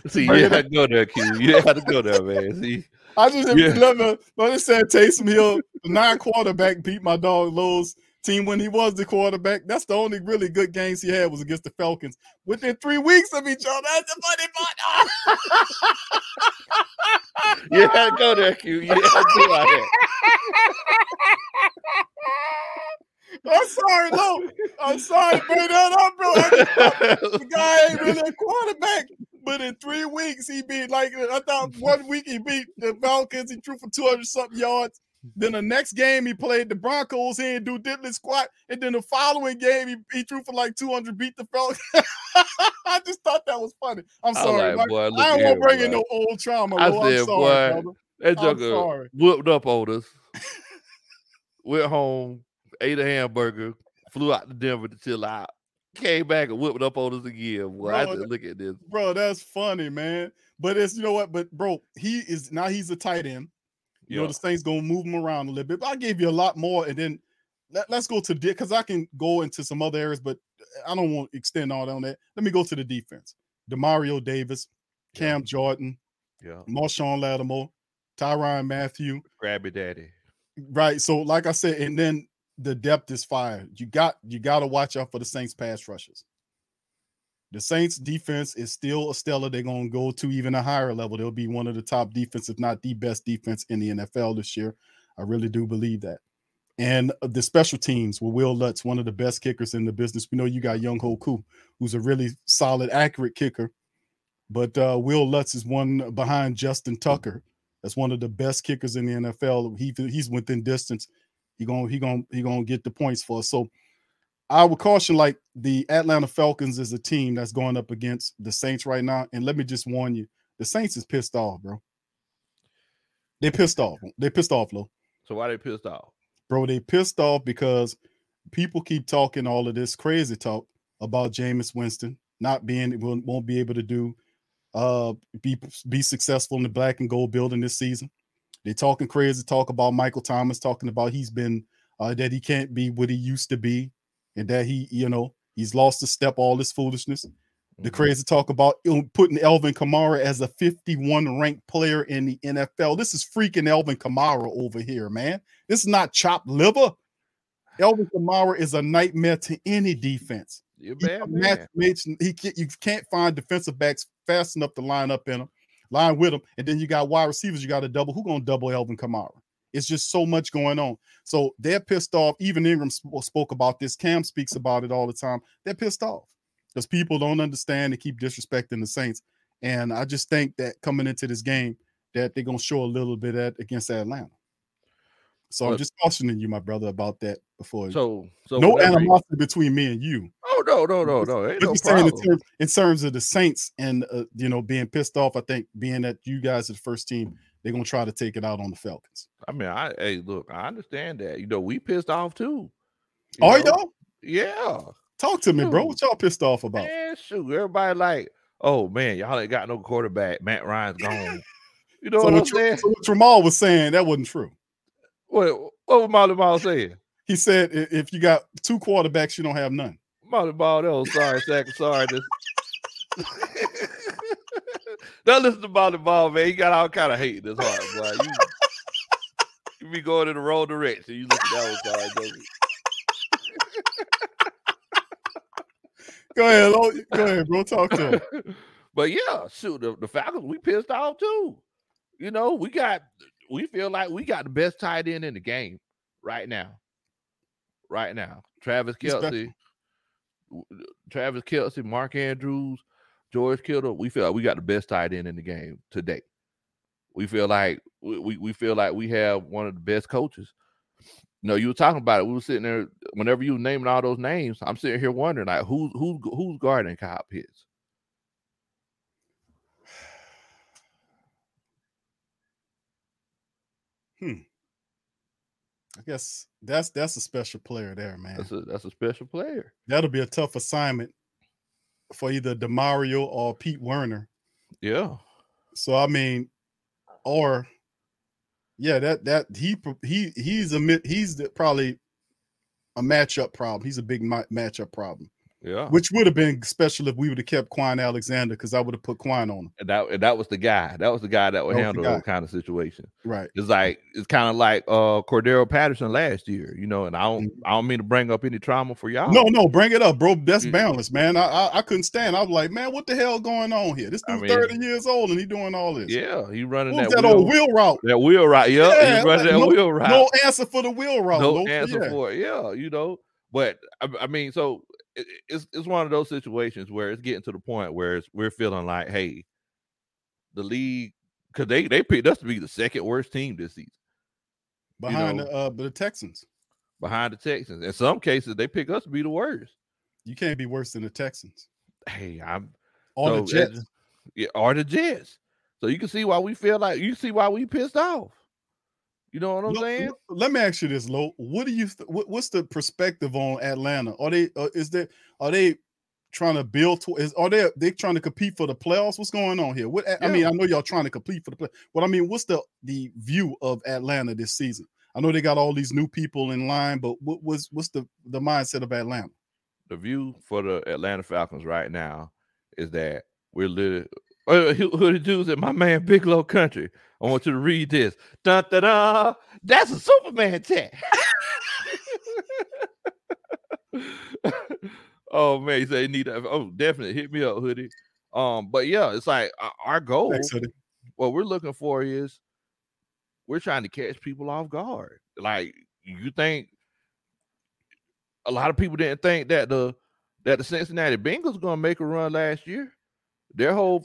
See, you didn't have to go there, Q. You didn't have to go there, man. See, I just remember when it said Taysom Hill, the non-quarterback, beat my dog Lowe's team when he was the quarterback. That's the only really good games he had was against the Falcons. Within 3 weeks of each other, that's the funny part. Yeah, go there, Q. Yeah, do out here. I'm sorry, Lo. I'm sorry, bring that up, bro. The guy ain't really a quarterback. But in 3 weeks, he beat, I thought 1 week he beat the Falcons. He threw for 200-something yards. Then the next game he played the Broncos. He didn't do diddly squat. And then the following game, he threw for 200, beat the Falcons. I just thought that was funny. I'm sorry. Boy, I don't want to bring in no old trauma. I'm sorry, boy. That joker whooped up on us. Went home, ate a hamburger, flew out to Denver to chill out. came back and whipped up on us again. Well, I just look at this. Bro, that's funny, man. But it's, you know what? But, bro, he's a tight end. You know, the Saints going to move him around a little bit. But I gave you a lot more. And then let's go to Dick, because I can go into some other areas, but I don't want to extend all on that. Let me go to the defense. Demario Davis, Cam Jordan, Marshawn Lattimore, Tyrann Mathieu. Grab your daddy. Right. So, like I said, and then the depth is fire. You got to watch out for the Saints pass rushers. The Saints defense is still a stellar. They're going to go to even a higher level. They'll be one of the top defense, if not the best defense in the NFL this year. I really do believe that. And the special teams with Will Lutz, one of the best kickers in the business. We know you got Young Ho Koo, who's a really solid, accurate kicker. But Will Lutz is one behind Justin Tucker. That's one of the best kickers in the NFL. He's within distance. He gonna get the points for us. So I would caution, like, the Atlanta Falcons is a team that's going up against the Saints right now. And let me just warn you, the Saints is pissed off, bro. They pissed off, Lo. So why they pissed off? Bro, they pissed off because people keep talking all of this crazy talk about Jameis Winston not being, won't be able to do, be successful in the black and gold building this season. They're talking crazy talk about Michael Thomas, talking about he's been, that he can't be what he used to be, and that he, you know, he's lost a step, all this foolishness. The crazy talk about putting Alvin Kamara as a 51-ranked player in the NFL. This is freaking Alvin Kamara over here, man. This is not chopped liver. Alvin Kamara is a nightmare to any defense. You can't find defensive backs fast enough to line with him. And then you got wide receivers. You got to double. Who's going to double Alvin Kamara? It's just so much going on. So they're pissed off. Even Ingram spoke about this. Cam speaks about it all the time. They're pissed off because people don't understand and keep disrespecting the Saints. And I just think that coming into this game that they're going to show a little bit at against Atlanta. So I'm just cautioning you, my brother, about that before. So no animosity between me and you. Oh, no. Ain't no problem. In terms of the Saints and, being pissed off, I think being that you guys are the first team, they're going to try to take it out on the Falcons. I mean, I understand that. You know, we pissed off too. Are you though? Yeah. Talk to me, bro. What y'all pissed off about? Man, shoot. Everybody like, oh, man, y'all ain't got no quarterback. Matt Ryan's gone. You know what I'm saying? So what Ramal was saying, that wasn't true. What was Molly Ball saying? He said, if you got two quarterbacks, you don't have none. Molly Ball, that was sorry, Sack. Sorry. Don't listen to Molly Ball, man. He got all kind of hate in his heart, boy. You be going in the wrong direction. You listen to that one, sorry, baby. Go ahead, bro. Talk to him. But yeah, shoot, the Falcons, we pissed off too. You know, we feel like we got the best tight end in the game right now. Travis Kelce, Mark Andrews, George Kittle. We feel like we got the best tight end in the game today. We feel like we have one of the best coaches. No, you were talking about it. We were sitting there. Whenever you were naming all those names, I'm sitting here wondering, like, who's guarding Kyle Pitts? I guess that's a special player there, man. That's a special player. That'll be a tough assignment for either DeMario or Pete Werner. Yeah. So I mean, or. Yeah, that he's probably a matchup problem. He's a big matchup problem. Yeah, which would have been special if we would have kept Quan Alexander, because I would have put Quan on him. And that was the guy. That was the guy that would handle that kind of situation. Right. It's kind of like Cordarrelle Patterson last year, you know. And I don't mean to bring up any trauma for y'all. No, bring it up, bro. That's balance, man. I couldn't stand. I was like, man, what the hell going on here? This dude 30 years old and he doing all this. Yeah, he running that old wheel route. That wheel route. Yeah, he running that wheel route. No answer for the wheel route. No answer for it. Yeah, you know. But I mean, so. It's one of those situations where it's getting to the point where we're feeling like, hey, the league, because they picked us to be the second worst team this season, behind the Texans. Behind the Texans, in some cases, they pick us to be the worst. You can't be worse than the Texans. Hey, the Jets. Yeah, or the Jets. So you can see why we feel like you see why we pissed off. You know what I'm saying? Let me ask you this, Lo. What do you? What's the perspective on Atlanta? Are they? Are they trying to build? Are they trying to compete for the playoffs? What's going on here? I mean, I know y'all trying to compete for the playoffs. But I mean, what's the view of Atlanta this season? I know they got all these new people in line, but what's the mindset of Atlanta? The view for the Atlanta Falcons right now is that we're literally. Who are the dudes at my man Big Low Country? I want you to read this. Dun, da, da. That's a Superman tag. Oh man, he said he need that. Oh, definitely hit me up, Hoodie. But yeah, it's like our goal. Thanks, what we're looking for is we're trying to catch people off guard. Like you think a lot of people didn't think that the Cincinnati Bengals gonna make a run last year. Their whole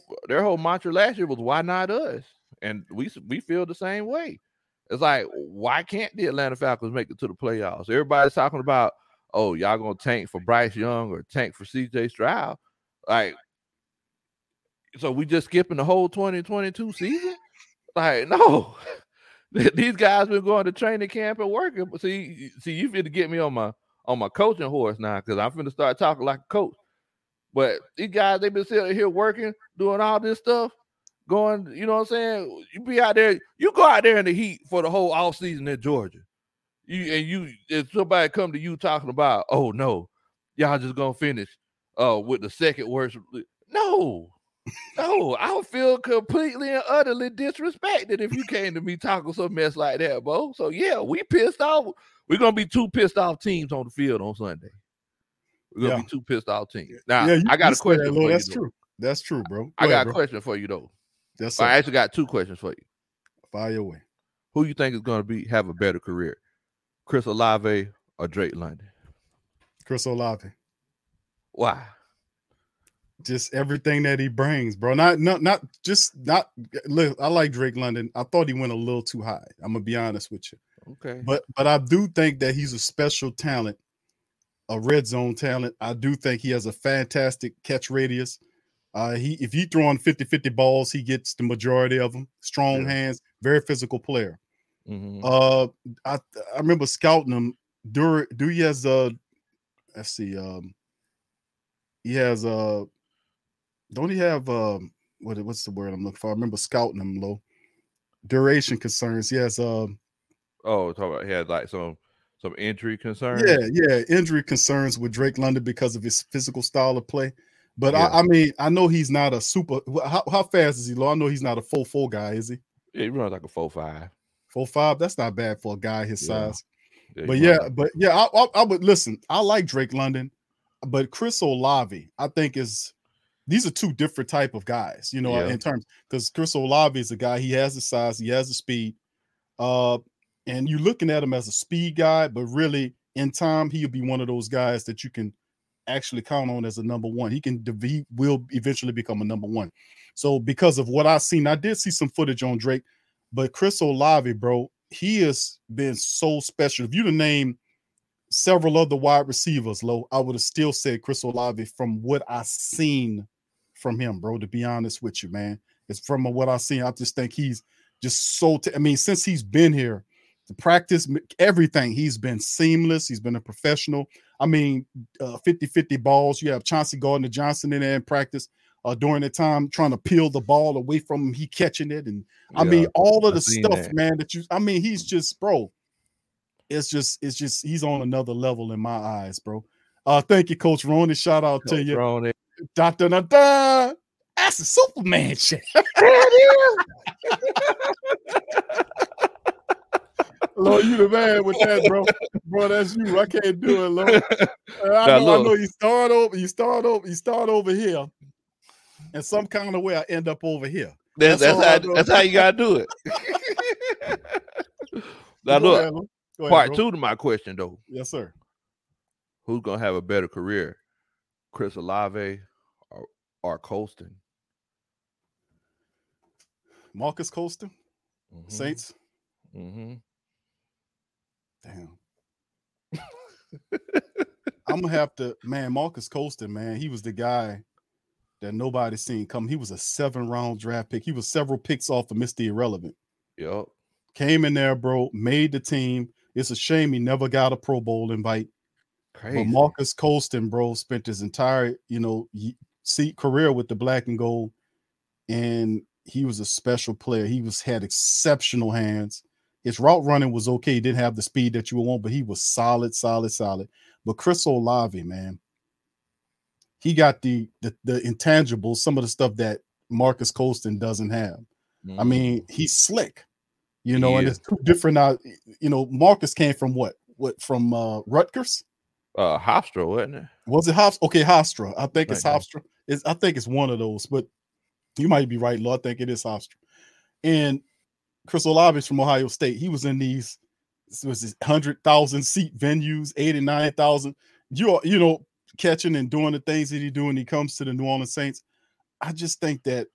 mantra last year was why not us, and we feel the same way. It's like why can't the Atlanta Falcons make it to the playoffs? Everybody's talking about oh y'all gonna tank for Bryce Young or tank for C.J. Stroud, like so we just skipping the whole 2022 season? Like no, these guys been going to training camp and working. See you finna get me on my coaching horse now because I'm finna start talking like a coach. But these guys, they've been sitting here working, doing all this stuff, going, you know what I'm saying? You go out there in the heat for the whole offseason in Georgia. If somebody come to you talking about, oh, no, y'all just going to finish with the second worst. No, I would feel completely and utterly disrespected if you came to me talking some mess like that, bro. So, yeah, we pissed off. We're going to be two pissed off teams on the field on Sunday. We're going to be two pissed off teams. Now, I got a question for you. That's true. That's true, bro. I got a question for you, though. That's I actually got two questions for you. Fire your way. Who you think is going to have a better career? Chris Olave or Drake London? Chris Olave. Why? Just everything that he brings, bro. Not. Look, I like Drake London. I thought he went a little too high. I'm going to be honest with you. Okay. But I do think that he's a special talent. A red zone talent. I do think he has a fantastic catch radius. If you throw on 50-50 balls, he gets the majority of them. Strong hands, very physical player. Mm-hmm. I remember scouting him what's the word I'm looking for? I remember scouting him low. Duration concerns. He has he had like some injury concerns. Yeah, injury concerns with Drake London because of his physical style of play. But yeah. I mean, I know he's not a super. How fast is he, Lo? I know he's not a 4.4 guy, is he? Yeah, he runs like a 4.5. 4.5. That's not bad for a guy his size. Yeah, I would listen. I like Drake London, but Chris Olave, I think these are two different type of guys. You know, in terms because Chris Olave is a guy. He has the size. He has the speed. And you're looking at him as a speed guy, but really in time, he'll be one of those guys that you can actually count on as a number one. He will eventually become a number one. So because of what I've seen, I did see some footage on Drake, but Chris Olave, bro, he has been so special. If you'd have named several other wide receivers, Lo, I would have still said Chris Olave from what I seen from him, bro, to be honest with you, man. It's from what I seen. I just think he's just so since he's been here, the practice, everything. He's been seamless. He's been a professional. I mean, 50-50 balls. You have Chauncey Gardner-Johnson in there in practice during the time trying to peel the ball away from him. He catching it. And I mean, all of the stuff, man, he's just, bro, it's just, he's on another level in my eyes, bro. Thank you, Coach Ronnie. Shout out to you. Ronnie. Da-da-da-da. That's a Superman shit. It is. Lord, you the man with that, bro. Bro, that's you. I can't do it, Lord. I know you start over here, and some kind of way I end up over here. That's how you gotta do it. Now look, ahead, part two to my question though. Yes, sir. Who's gonna have a better career? Chris Olave or Colston? Marcus Colston? Mm-hmm. Saints. Mm-hmm. Damn. I'm gonna have to, man. Marcus Colston, man, he was the guy that nobody seen come. He was a 7th round draft pick. He was several picks off of Mr. Irrelevant. Yep. Came in there, bro, made the team. It's a shame he never got a Pro Bowl invite. Crazy. But Marcus Colston, bro, spent his entire, career with the black and gold, and he was a special player. He had exceptional hands. His route running was okay. He didn't have the speed that you would want, but he was solid. But Chris Olave, man, he got the intangibles, some of the stuff that Marcus Colston doesn't have. Mm. I mean, he's slick. And it's two different, Marcus came from from Rutgers? Hofstra, wasn't it? Was it Hofstra? Okay, Hofstra. I think it's Hofstra. I think it's one of those, but you might be right, Lo. I think it is Hofstra. And Chris Olave from Ohio State. He was in these 100,000 seat venues, 89,000. You catching and doing the things that he do when he comes to the New Orleans Saints. I just think that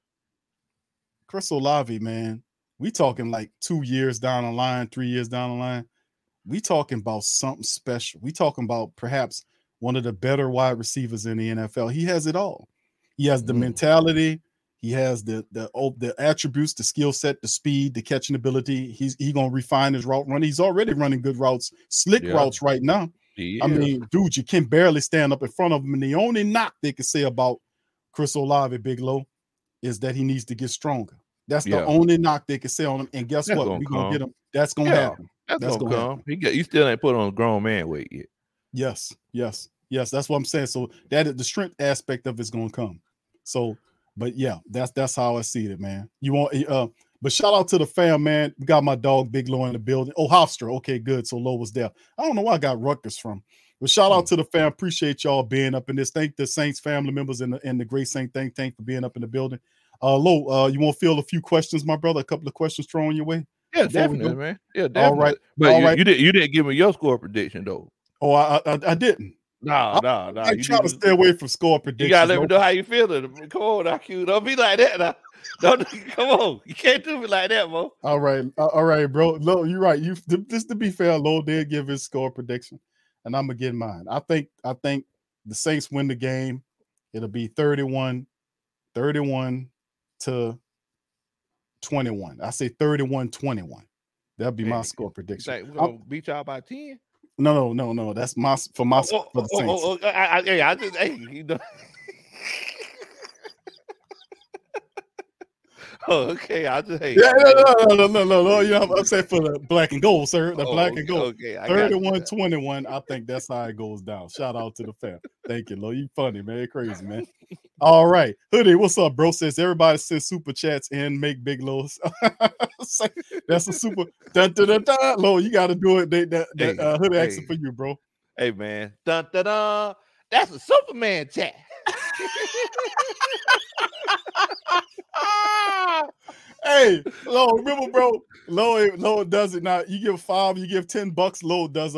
Chris Olave, man, we talking like 2 years down the line, 3 years down the line. We talking about something special. We talking about perhaps one of the better wide receivers in the NFL. He has it all. He has the mentality. He has the attributes, the skill set, the speed, the catching ability. He's going to refine his route running. He's already running good routes, slick routes right now. Yeah. I mean, dude, you can barely stand up in front of him. And the only knock they can say about Chris Olave, Big Low, is that he needs to get stronger. That's the only knock they can say on him. And guess what? We're going to get him. That's going to happen. That's going to come. He still ain't put on grown man weight yet. Yes. That's what I'm saying. So that the strength aspect of it's going to come. So, but yeah, that's how I see it, man. You want, but shout out to the fam, man. We got my dog Big Low in the building. Oh, Hofstra. Okay, good. So Low was there. I don't know where I got Rutgers from. But shout out to the fam. Appreciate y'all being up in this. Thank the Saints family members and the Great Saint Think Tank for being up in the building. Low, you want to field a few questions, my brother? A couple of questions thrown your way? Yeah, definitely, man. Yeah, definitely. All right. You didn't give me your score prediction, though. Oh, I didn't. No. I try to stay away from score predictions. You got to let me know how you feeling. Come on, IQ. Don't be like that now. Come on. You can't do me like that, bro. All right, bro. Low, you're right. Just to be fair, Low did give his score prediction, and I'm going to get mine. I think the Saints win the game. It'll be 31 to 21. I say 31-21. That'll be my score prediction. Like, we're gonna beat y'all by 10. No. That's for the Saints. No. You know, I'm saying for the black and gold, sir. The black and gold. Okay, 31-21. I think that's how it goes down. Shout out to the fam. Thank you, Lo. You funny, man. Crazy, man. All right. Hoodie, what's up, bro? Says everybody send super chats and make Big Lows. That's a super. Lo, you got to do it. That Hoodie action for you, bro. Hey, man. That's a Superman chat. Hey, Lo, remember, bro. Lo does it now. You give $5, you give $10. Lo does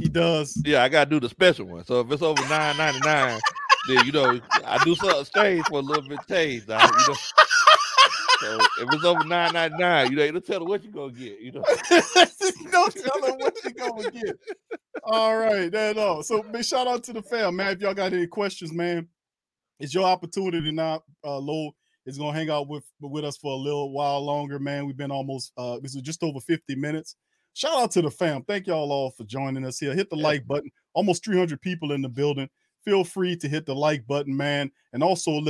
he does. Yeah, I gotta do the special one. So if it's over $9.99, then I do something stage for a little bit stage. So if it's over $9.99, you ain't tell her what you gonna get. Don't tell her what you gonna get. All right, that's all. So big shout out to the fam, man. If y'all got any questions, man, it's your opportunity now. Lo is gonna hang out with us for a little while longer, man. We've been almost this is just over 50 minutes. Shout out to the fam. Thank y'all all for joining us here. Hit the like button. Almost 300 people in the building. Feel free to hit the like button, man. And also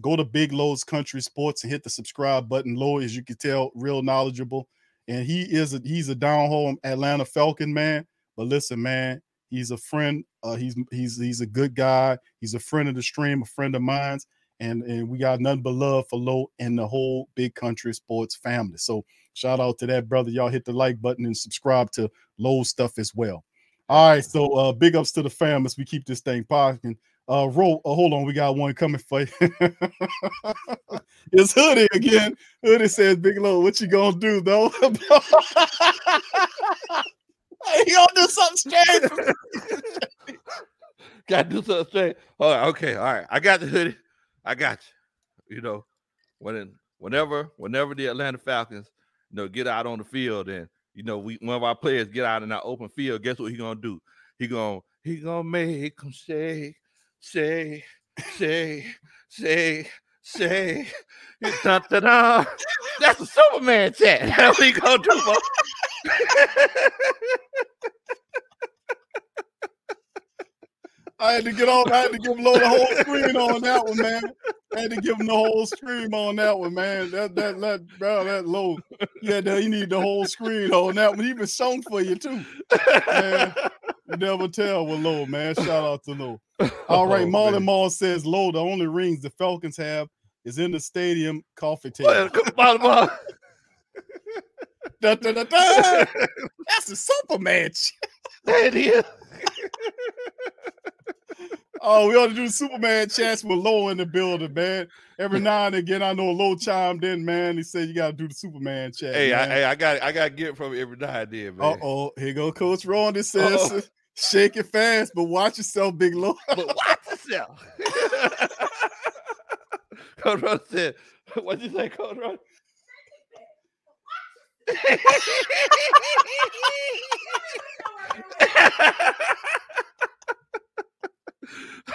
go to Big Low's Country Sports and hit the subscribe button. Lo, as you can tell, real knowledgeable. And he's a down-home Atlanta Falcon, man. But listen, man, he's a friend. He's a good guy. He's a friend of the stream, a friend of mine. And we got nothing but love for Lo and the whole Big Country Sports family. So shout out to that, brother. Y'all hit the like button and subscribe to Lo's stuff as well. All right, so big ups to the fam as we keep this thing popping. Hold on, we got one coming for you. It's Hoodie again. Hoodie says, Big Low, what you gonna do, though? Hey, you gonna do something strange? Gotta do something strange. All right. I got the Hoodie. I got you. Whenever the Atlanta Falcons, get out on the field and one of our players get out in our open field, guess what he gonna do? He gonna make them say. That's a Superman chat. That's what he gonna do, I had to get off. I had to give Low the whole screen on that one, man. I had to give him the whole stream on that one, man. That Low. Yeah, you need the whole screen on that one. He been shown for you too. Man, you never tell with Low, man. Shout out to Low. All right, Marlon Maul says, Low, the only rings the Falcons have is in the stadium coffee table. That's a super match. That is. Oh, we ought to do Superman chats with Low in the building, man. Every now and again, I know Low chimed in, man. He said you got to do the Superman chat. Hey, I got to get it from every now and then, man. Uh-oh. Here go Coach Ronnie says, shake it fast, but watch yourself, Big Low. But watch yourself. Coach Ronnie said, what'd you say, Coach Ronnie?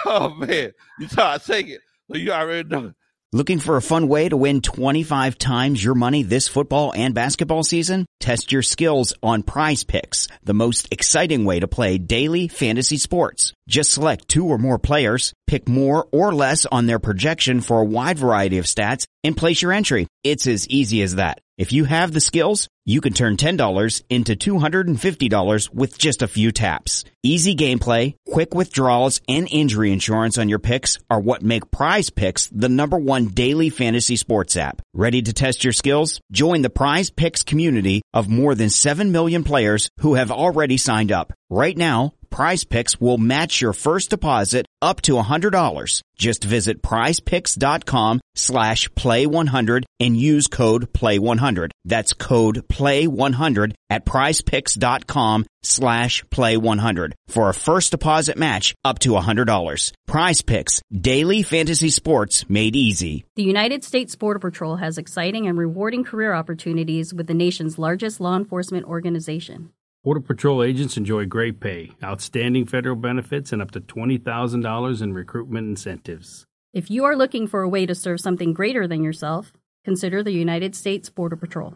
Oh man, you thought I'd take it, but you already know. Looking for a fun way to win 25 times your money this football and basketball season? Test your skills on Prize Picks, the most exciting way to play daily fantasy sports. Just select two or more players, pick more or less on their projection for a wide variety of stats, and place your entry. It's as easy as that. If you have the skills, you can turn $10 into $250 with just a few taps. Easy gameplay, quick withdrawals, and injury insurance on your picks are what make Prize Picks the #1 daily fantasy sports app. Ready to test your skills? Join the Prize Picks community of more than 7 million players who have already signed up. Right now, Prize Picks will match your first deposit up to $100. Just visit prizepicks.com/play100 and use code play100. That's code play100 at prizepicks.com/play100 for a first deposit match up to $100. Prize Picks, daily fantasy sports made easy. The United States Border Patrol has exciting and rewarding career opportunities with the nation's largest law enforcement organization. Border Patrol agents enjoy great pay, outstanding federal benefits, and up to $20,000 in recruitment incentives. If you are looking for a way to serve something greater than yourself, consider the United States Border Patrol.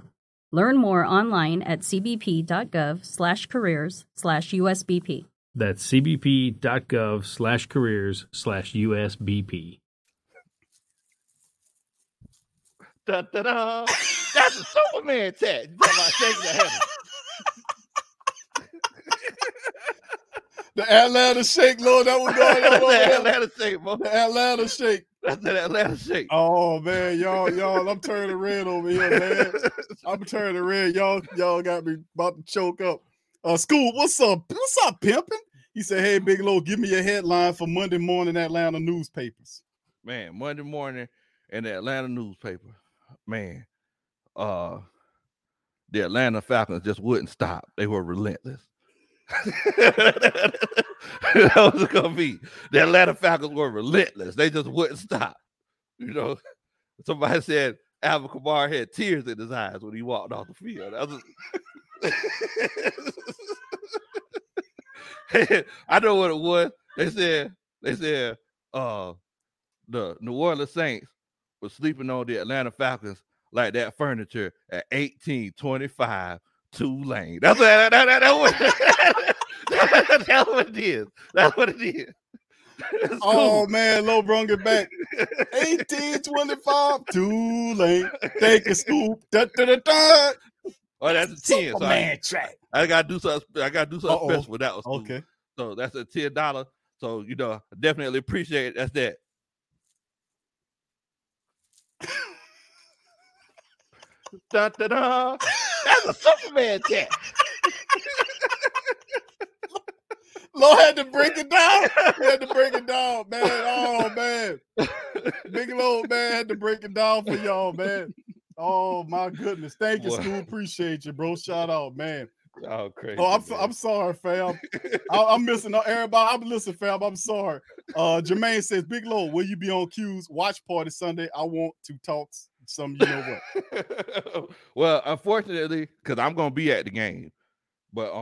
Learn more online at cbp.gov/careers/USBP. That's cbp.gov/careers/USBP. Da-da-da! That's a Superman tag! The Atlanta Shake, Lord, that was going on. The Atlanta Shake. That's the Atlanta Shake. Oh man, y'all, I'm turning red over here, man. I'm turning red. Y'all got me about to choke up. School, what's up? What's up, pimping? He said, "Hey, Big Low, give me a headline for Monday morning Atlanta newspapers." Man, Monday morning in the Atlanta newspaper. Man, the Atlanta Falcons just wouldn't stop. They were relentless. That was gonna be the Atlanta Falcons were relentless. They just wouldn't stop. You know, somebody said Alvin Kamara had tears in his eyes when he walked off the field. I know what it was. They said the New Orleans Saints was sleeping on the Atlanta Falcons like that furniture at 1825. Tulane. That's what it is. That's what it is. Cool. Oh man, Low brung it back. 1825 Tulane. Take a scoop. Da, da, da, da. Oh, that's a 10. Superman so track. I gotta do something. Special with that. Was okay. So that's a $10. So you know, I definitely appreciate it. That's that. Da, da, da. That's a Superman tag. Low had to break it down. He had to break it down, man. Oh, man. Big Low, man, had to break it down for y'all, man. Oh, my goodness. Thank you, School. Appreciate you, bro. Shout out, man. Oh, crazy. Oh, I'm sorry, fam. I'm missing everybody. I'm listening, fam. I'm sorry. Jermaine says, Big Low, will you be on Q's watch party Sunday? I want to talk some, you know what? Well, unfortunately, because I'm gonna be at the game, but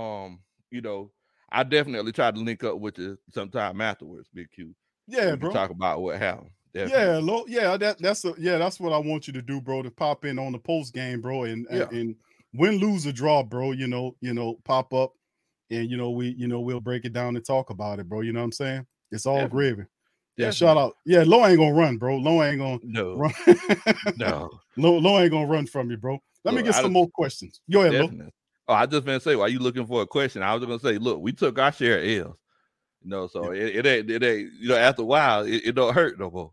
you know, I definitely try to link up with you sometime afterwards, Big Q. Yeah, bro. Talk about what happened. Definitely. That's what I want you to do, bro. To pop in on the post game, bro, and win, lose or draw, bro. You know, pop up, and we'll break it down and talk about it, bro. You know what I'm saying? It's all gravy. Yeah, shout out. Yeah, Low ain't gonna run, bro. Low ain't gonna run. No. Low ain't gonna run from you, bro. Let me get some more questions. Go ahead, Low. Oh, I just been saying, why you looking for a question? I was gonna say, look, we took our share of L's. It ain't. You know, after a while, it don't hurt no more.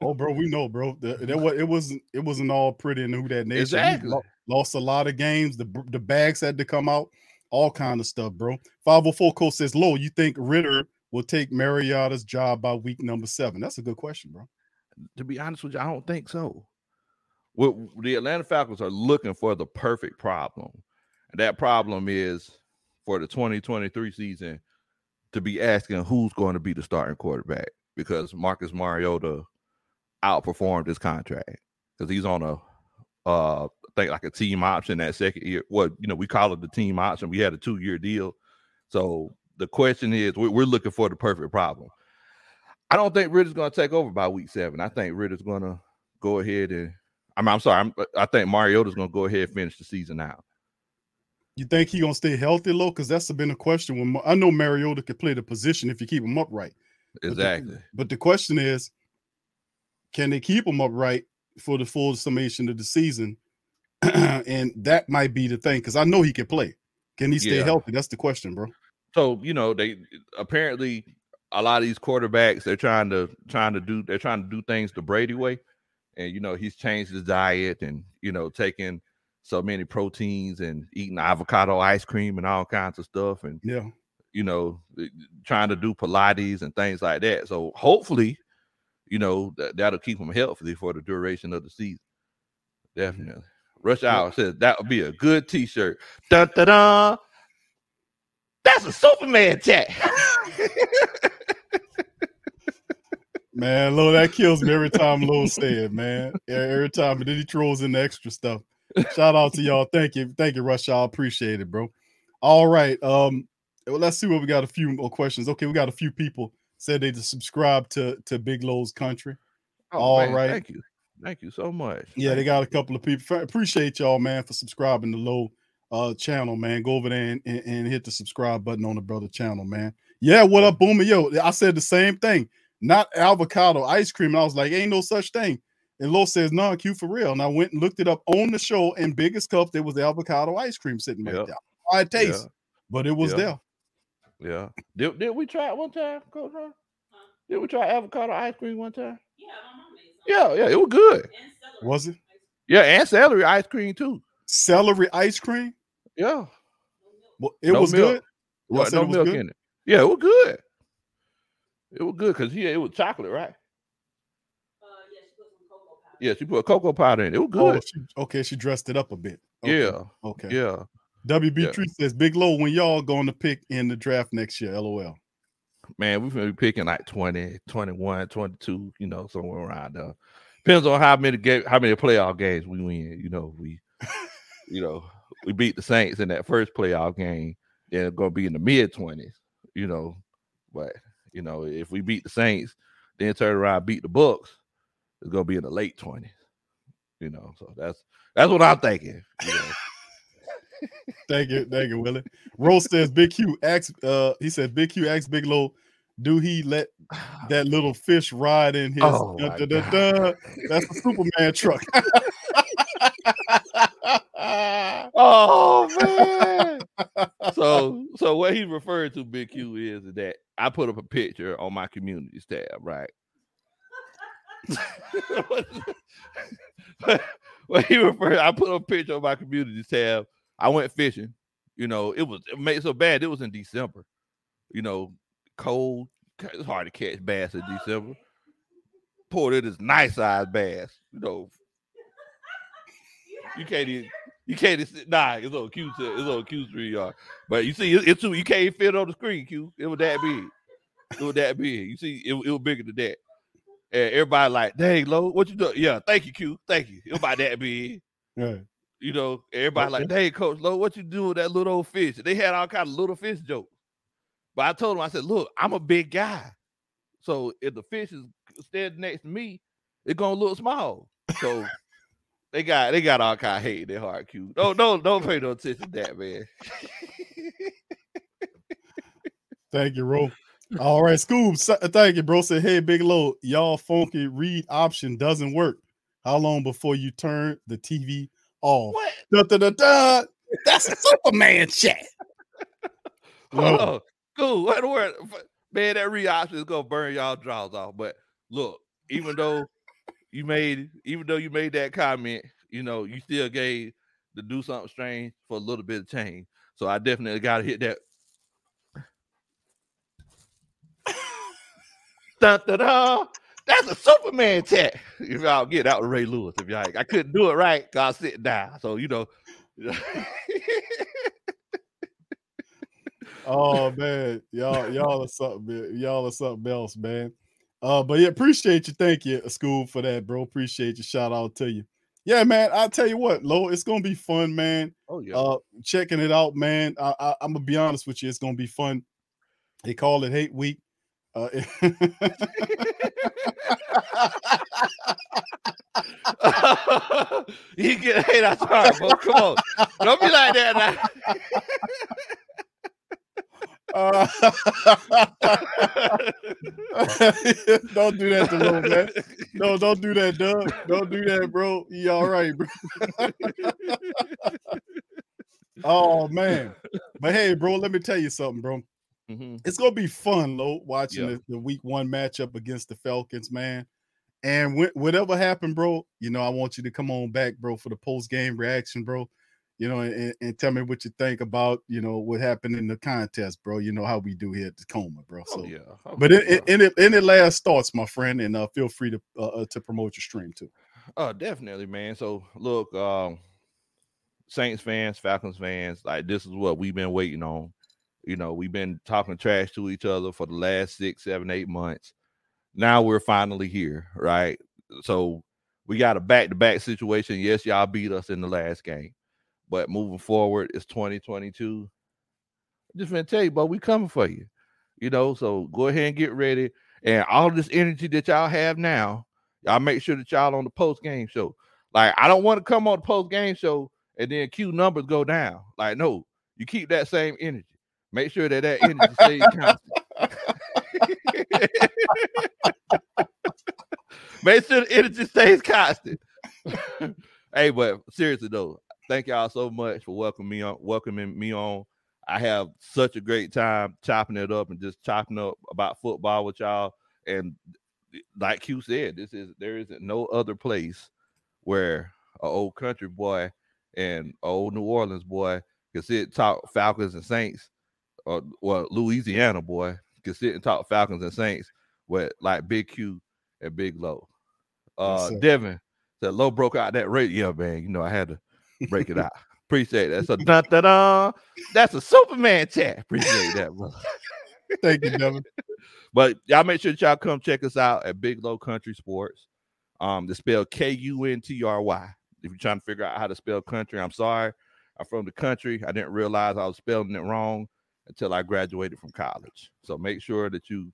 Oh, bro, we know, bro. It wasn't all pretty in Who That Nation. Exactly. Lost a lot of games. The bags had to come out. All kind of stuff, bro. 504 Coach says, Low, you think Ridder will take Mariota's job by week number 7? That's a good question, bro. To be honest with you, I don't think so. Well, the Atlanta Falcons are looking for the perfect problem. And that problem is for the 2023 season to be asking who's going to be the starting quarterback, because Marcus Mariota outperformed his contract because he's on a team option that second year. We call it the team option. We had a 2-year deal. So the question is, we're looking for the perfect problem. I don't think Ridder's going to take over by week 7. I think Ridder's going to go ahead I think Mariota's going to go ahead and finish the season out. You think he's going to stay healthy, Low? Because that's been a question. I know Mariota could play the position if you keep him upright. Exactly. But the question is, can they keep him upright for the full summation of the season? And that might be the thing, because I know he can play. Can he stay healthy? That's the question, bro. So, they apparently a lot of these quarterbacks, they're trying to do things the Brady way. And, he's changed his diet and, taking so many proteins and eating avocado ice cream and all kinds of stuff. And, trying to do Pilates and things like that. So hopefully, that'll keep him healthy for the duration of the season. Definitely. Mm-hmm. Rush Hour says that would be a good t-shirt. Dun, dun, dun. That's a Superman chat. Man, Low, that kills me every time Low say it, man. Every time. And then he throws in the extra stuff. Shout out to y'all. Thank you, Rush Hour. Appreciate it, bro. All right. Let's see what we got. A few more questions. Okay, we got a few people said they just subscribe to Big Low's Country. Oh, all man, right. Thank you. Thank you so much. Yeah, they got a couple of people. Appreciate y'all, man, for subscribing to Low channel, man. Go over there and hit the subscribe button on the brother channel, man. Yeah, what up, Boomer? Yo, I said the same thing. Not avocado ice cream. And I was like, ain't no such thing. And Low says, no, Q, for real. And I went and looked it up on the show, and biggest cup, there was the avocado ice cream sitting right there. I taste, but it was there. Yeah. Did we try it one time, Coach Ron? Huh? Did we try avocado ice cream one time? Yeah, I don't know. Yeah, it was good. Was it? Yeah, and celery ice cream too. Celery ice cream? Yeah. Well, it was good. What? No milk in it. Yeah, it was good. It was good because it was chocolate, right? Yeah, she put some cocoa powder. Yeah, she put cocoa powder in it. It was good. Oh, she dressed it up a bit. Okay. Yeah. Okay. Yeah. WB3 says, Big Low, when y'all going to pick in the draft next year? LOL. Man, we're going to be picking like 20, 21, 22, somewhere around there. Depends on how many playoff games we win. We beat the Saints in that first playoff game. They're going to be in the mid-20s, But, if we beat the Saints, then turn around beat the Bucks, it's going to be in the late 20s. So that's what I'm thinking. Thank you, Willie. Rose says, Big Q asks, he said, Big Q asks Big Low, do he let that little fish ride in his? Oh, that's a Superman truck. Oh, man. So what he referred to, Big Q, is that I put up a picture on my communities tab, right? I put up a picture on my communities tab. I went fishing, it made it so bad. It was in December, cold. It's hard to catch bass in December. Pulled in this nice sized bass, you can't, it's on Q, it's on Q3 yard. But you see, it's too, you can't fit on the screen, Q. It was that big. You see, it was bigger than that. And everybody like, dang, Low, what you doing? Yeah, thank you, Q. Thank you. It was about that big. Yeah. Everybody like, hey, Coach Low, what you do with that little old fish? They had all kind of little fish jokes. But I told him, I said, look, I'm a big guy. So if the fish is standing next to me, it's gonna look small. So they got all kind of hate in their heart, Q. Don't pay no attention to that, man. Thank you, bro. All right, Scoob. Thank you, bro. Said, hey, Big Low, y'all funky read option doesn't work. How long before you turn the TV off? What? Da-da-da-da. That's a Superman chat. Hold on. Cool. What the word? Man, that read option is gonna burn y'all jaws off. But look, even though you made that comment, you know, you still gave the do something strange for a little bit of change. So I definitely gotta hit that. Dun, dun, dun. That's a Superman chat. If y'all get out with Ray Lewis, if y'all, I couldn't do it right, cause I sit down. So you know. Oh man, y'all are something, man. Y'all are something else, man. But yeah, appreciate you. Thank you, School, for that, bro. Appreciate you. Shout out to you. Yeah, man. I'll tell you what, Lo, it's gonna be fun, man. Oh yeah. Checking it out, man. I'm gonna be honest with you. It's gonna be fun. They call it Hate Week. You get hate out your heart, bro. Come on, don't be like that now. Don't do that to Lo, man. No, don't do that, Doug. Don't do that, bro. You all right, bro? Oh man, but hey, bro, let me tell you something, bro. Mm-hmm. It's gonna be fun, Lo, watching the week one matchup against the Falcons, man. And whatever happened, bro, you know, I want you to come on back, bro, for the post game reaction, bro. You know, and tell me what you think about, you know, what happened in the contest, bro. You know how we do here at Tacoma, bro. So, any last thoughts, my friend, and feel free to promote your stream too. Definitely, man. So look, Saints fans, Falcons fans, like this is what we've been waiting on. You know, we've been talking trash to each other for the last 6, 7, 8 months. Now we're finally here, right? So we got a back-to-back situation. Yes, y'all beat us in the last game. But moving forward, it's 2022. I'm just going to tell you, bro, we coming for you. You know, so go ahead and get ready. And all this energy that y'all have now, y'all make sure that y'all on the post-game show. Like, I don't want to come on the post-game show and then Q numbers go down. Like, no, you keep that same energy. Make sure that energy stays constant. Make sure the energy stays constant. Hey, but seriously though, thank y'all so much for welcoming me on. I have such a great time chopping it up and just chopping up about football with y'all. And like Q said, there isn't no other place where an old country boy and an old New Orleans boy can sit and talk Falcons and Saints. Or Louisiana boy can sit and talk Falcons and Saints with like Big Q and Big Low. Devin said Low broke out that rate. Yeah, man. You know, I had to break it out. Appreciate that. So dun, dun, dun. That's a Superman chat. Appreciate that, brother. Thank you, Devin. But y'all make sure that y'all come check us out at Big Low Country Sports. They spell K-U-N-T-R-Y. If you're trying to figure out how to spell country, I'm sorry. I'm from the country. I didn't realize I was spelling it wrong until I graduated from college. So make sure that you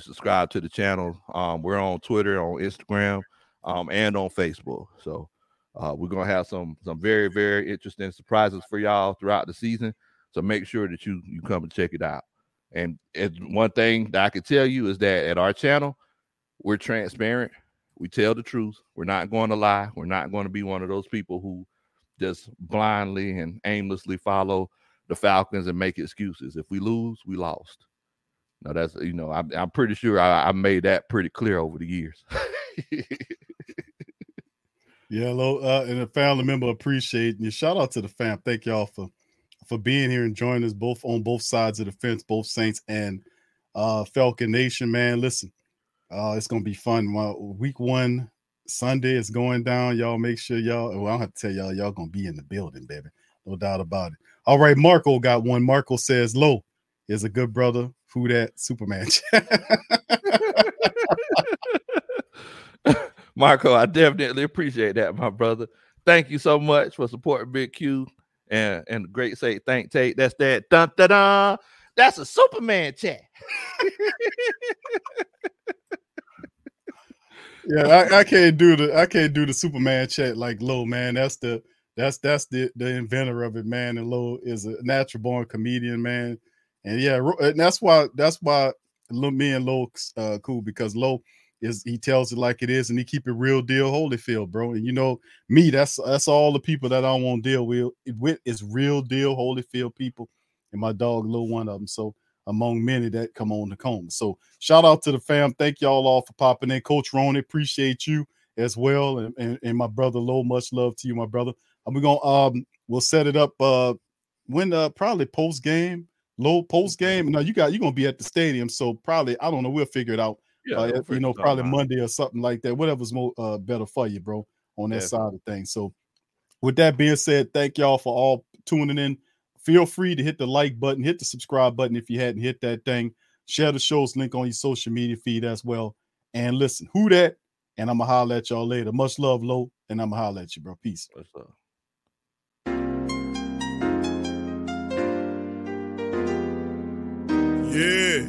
subscribe to the channel. We're on Twitter, on Instagram, and on Facebook. So we're going to have some very, very interesting surprises for y'all throughout the season. So make sure that you come and check it out. And one thing that I can tell you is that at our channel, we're transparent. We tell the truth. We're not going to lie. We're not going to be one of those people who just blindly and aimlessly follow the Falcons and make excuses. If we lose, we lost. No, that's, you know, I'm pretty sure I made that pretty clear over the years. Yeah, Lo, and a family member appreciating you. Shout out to the fam. Thank y'all for being here and joining us both on both sides of the fence, both Saints and Falcon Nation, man. Listen, it's going to be fun. Week one Sunday is going down. Y'all make sure I don't have to tell y'all going to be in the building, baby. No doubt about it. All right, Marco got one. Marco says, Lo is a good brother. Who that? Superman. Marco, I definitely appreciate that, my brother. Thank you so much for supporting Big Q and the great say thank Tate. That's that. Dun, dun, dun. That's a Superman chat. Yeah, I can't do the Superman chat like Low, man. That's the inventor of it, man. And Low is a natural born comedian, man. And yeah, and that's why me and Low cool, because Low is, he tells it like it is, and he keep it real deal Holyfield, bro. And you know me, that's all the people that I won't deal with is real deal Holyfield people, and my dog Low one of them. So among many that come on the comb. So shout out to the fam. Thank y'all all for popping in. Coach Ronnie, appreciate you as well. And my brother Low, much love to you, my brother. And we're going to we'll set it up probably post-game, Low post-game. No, you're going to be at the stadium, so probably, I don't know, we'll figure it out. Yeah, probably Monday or something like that. Whatever's more better for you, bro, on that side of things. So with that being said, thank y'all for all tuning in. Feel free to hit the like button, hit the subscribe button if you hadn't hit that thing. Share the show's link on your social media feed as well. And listen, who that? And I'm going to holler at y'all later. Much love, Low, and I'm going to holler at you, bro. Peace. Much love. Yeah.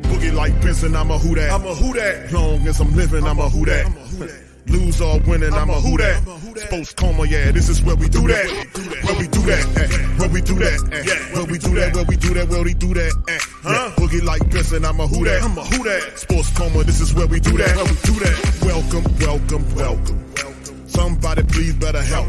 Boogie like Benson, I'm a who that. I'm a who that. Long as I'm living, I'm a who that. I'm a who that. Lose or winning, I'm a who that. Sports coma, yeah, this is where we do that. Where we do that, where we do that, where we do that, where we do that, where we do that. Huh? Boogie like Benson, I'm a who that. I'm a who that. Sports coma, this is where we do that. Where we do that. Welcome, welcome, welcome. Somebody please better help.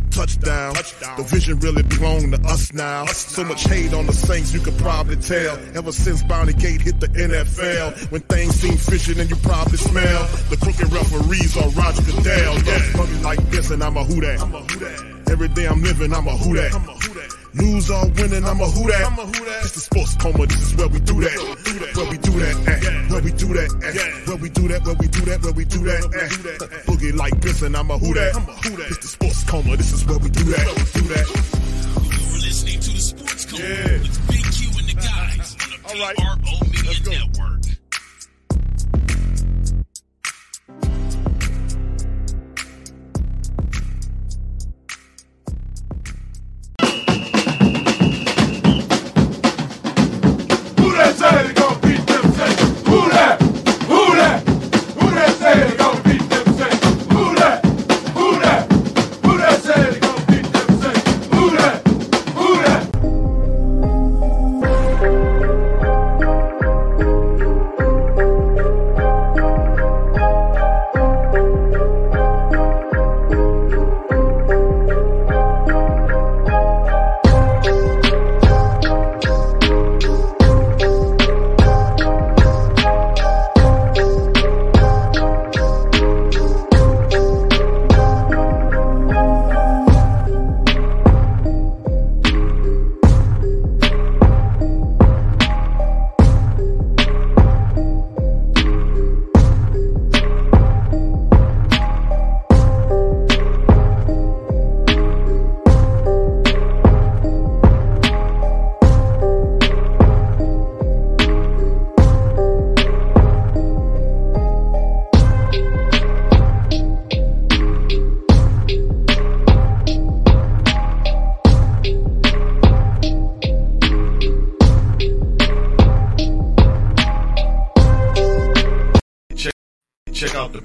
touchdown. The vision really belong to us now. So much hate on the Saints, you could probably tell. Ever since Bounty Gate hit the NFL, when things seem fishy and you probably smell the crooked referees on Roger Goodell. Buggy like this and I'm a who that. Every day I'm living, I'm a who that. Lose or winning, I'm a who that. It's the sports coma, this is where we do that. Where we do that at, where we do that at, where we do that, where we do that, where we do that at. Boogie like this and I'm a who that. It's the sports coma, this is where we do that. You're listening to the sports coma with Big Q and the guys on the PRO Media Network.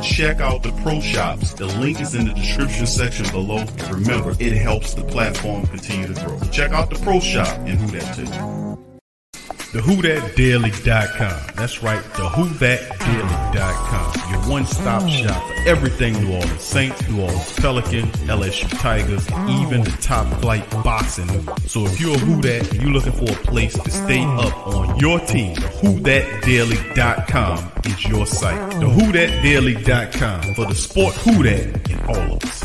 check out the Pro Shops. The link is in the description section below. And remember, it helps the platform continue to grow. Check out the Pro Shop and who that to. thewhothatdaily.com. That's right, thewhothatdaily.com. Your one-stop shop for everything New Orleans Saints, New Orleans Pelicans, LSU Tigers, even the top-flight boxing. So if you're a Who That and you're looking for a place to stay up on your team, whothatdaily.com is your site. Thewhothatdaily.com for the sport Who That in all of us.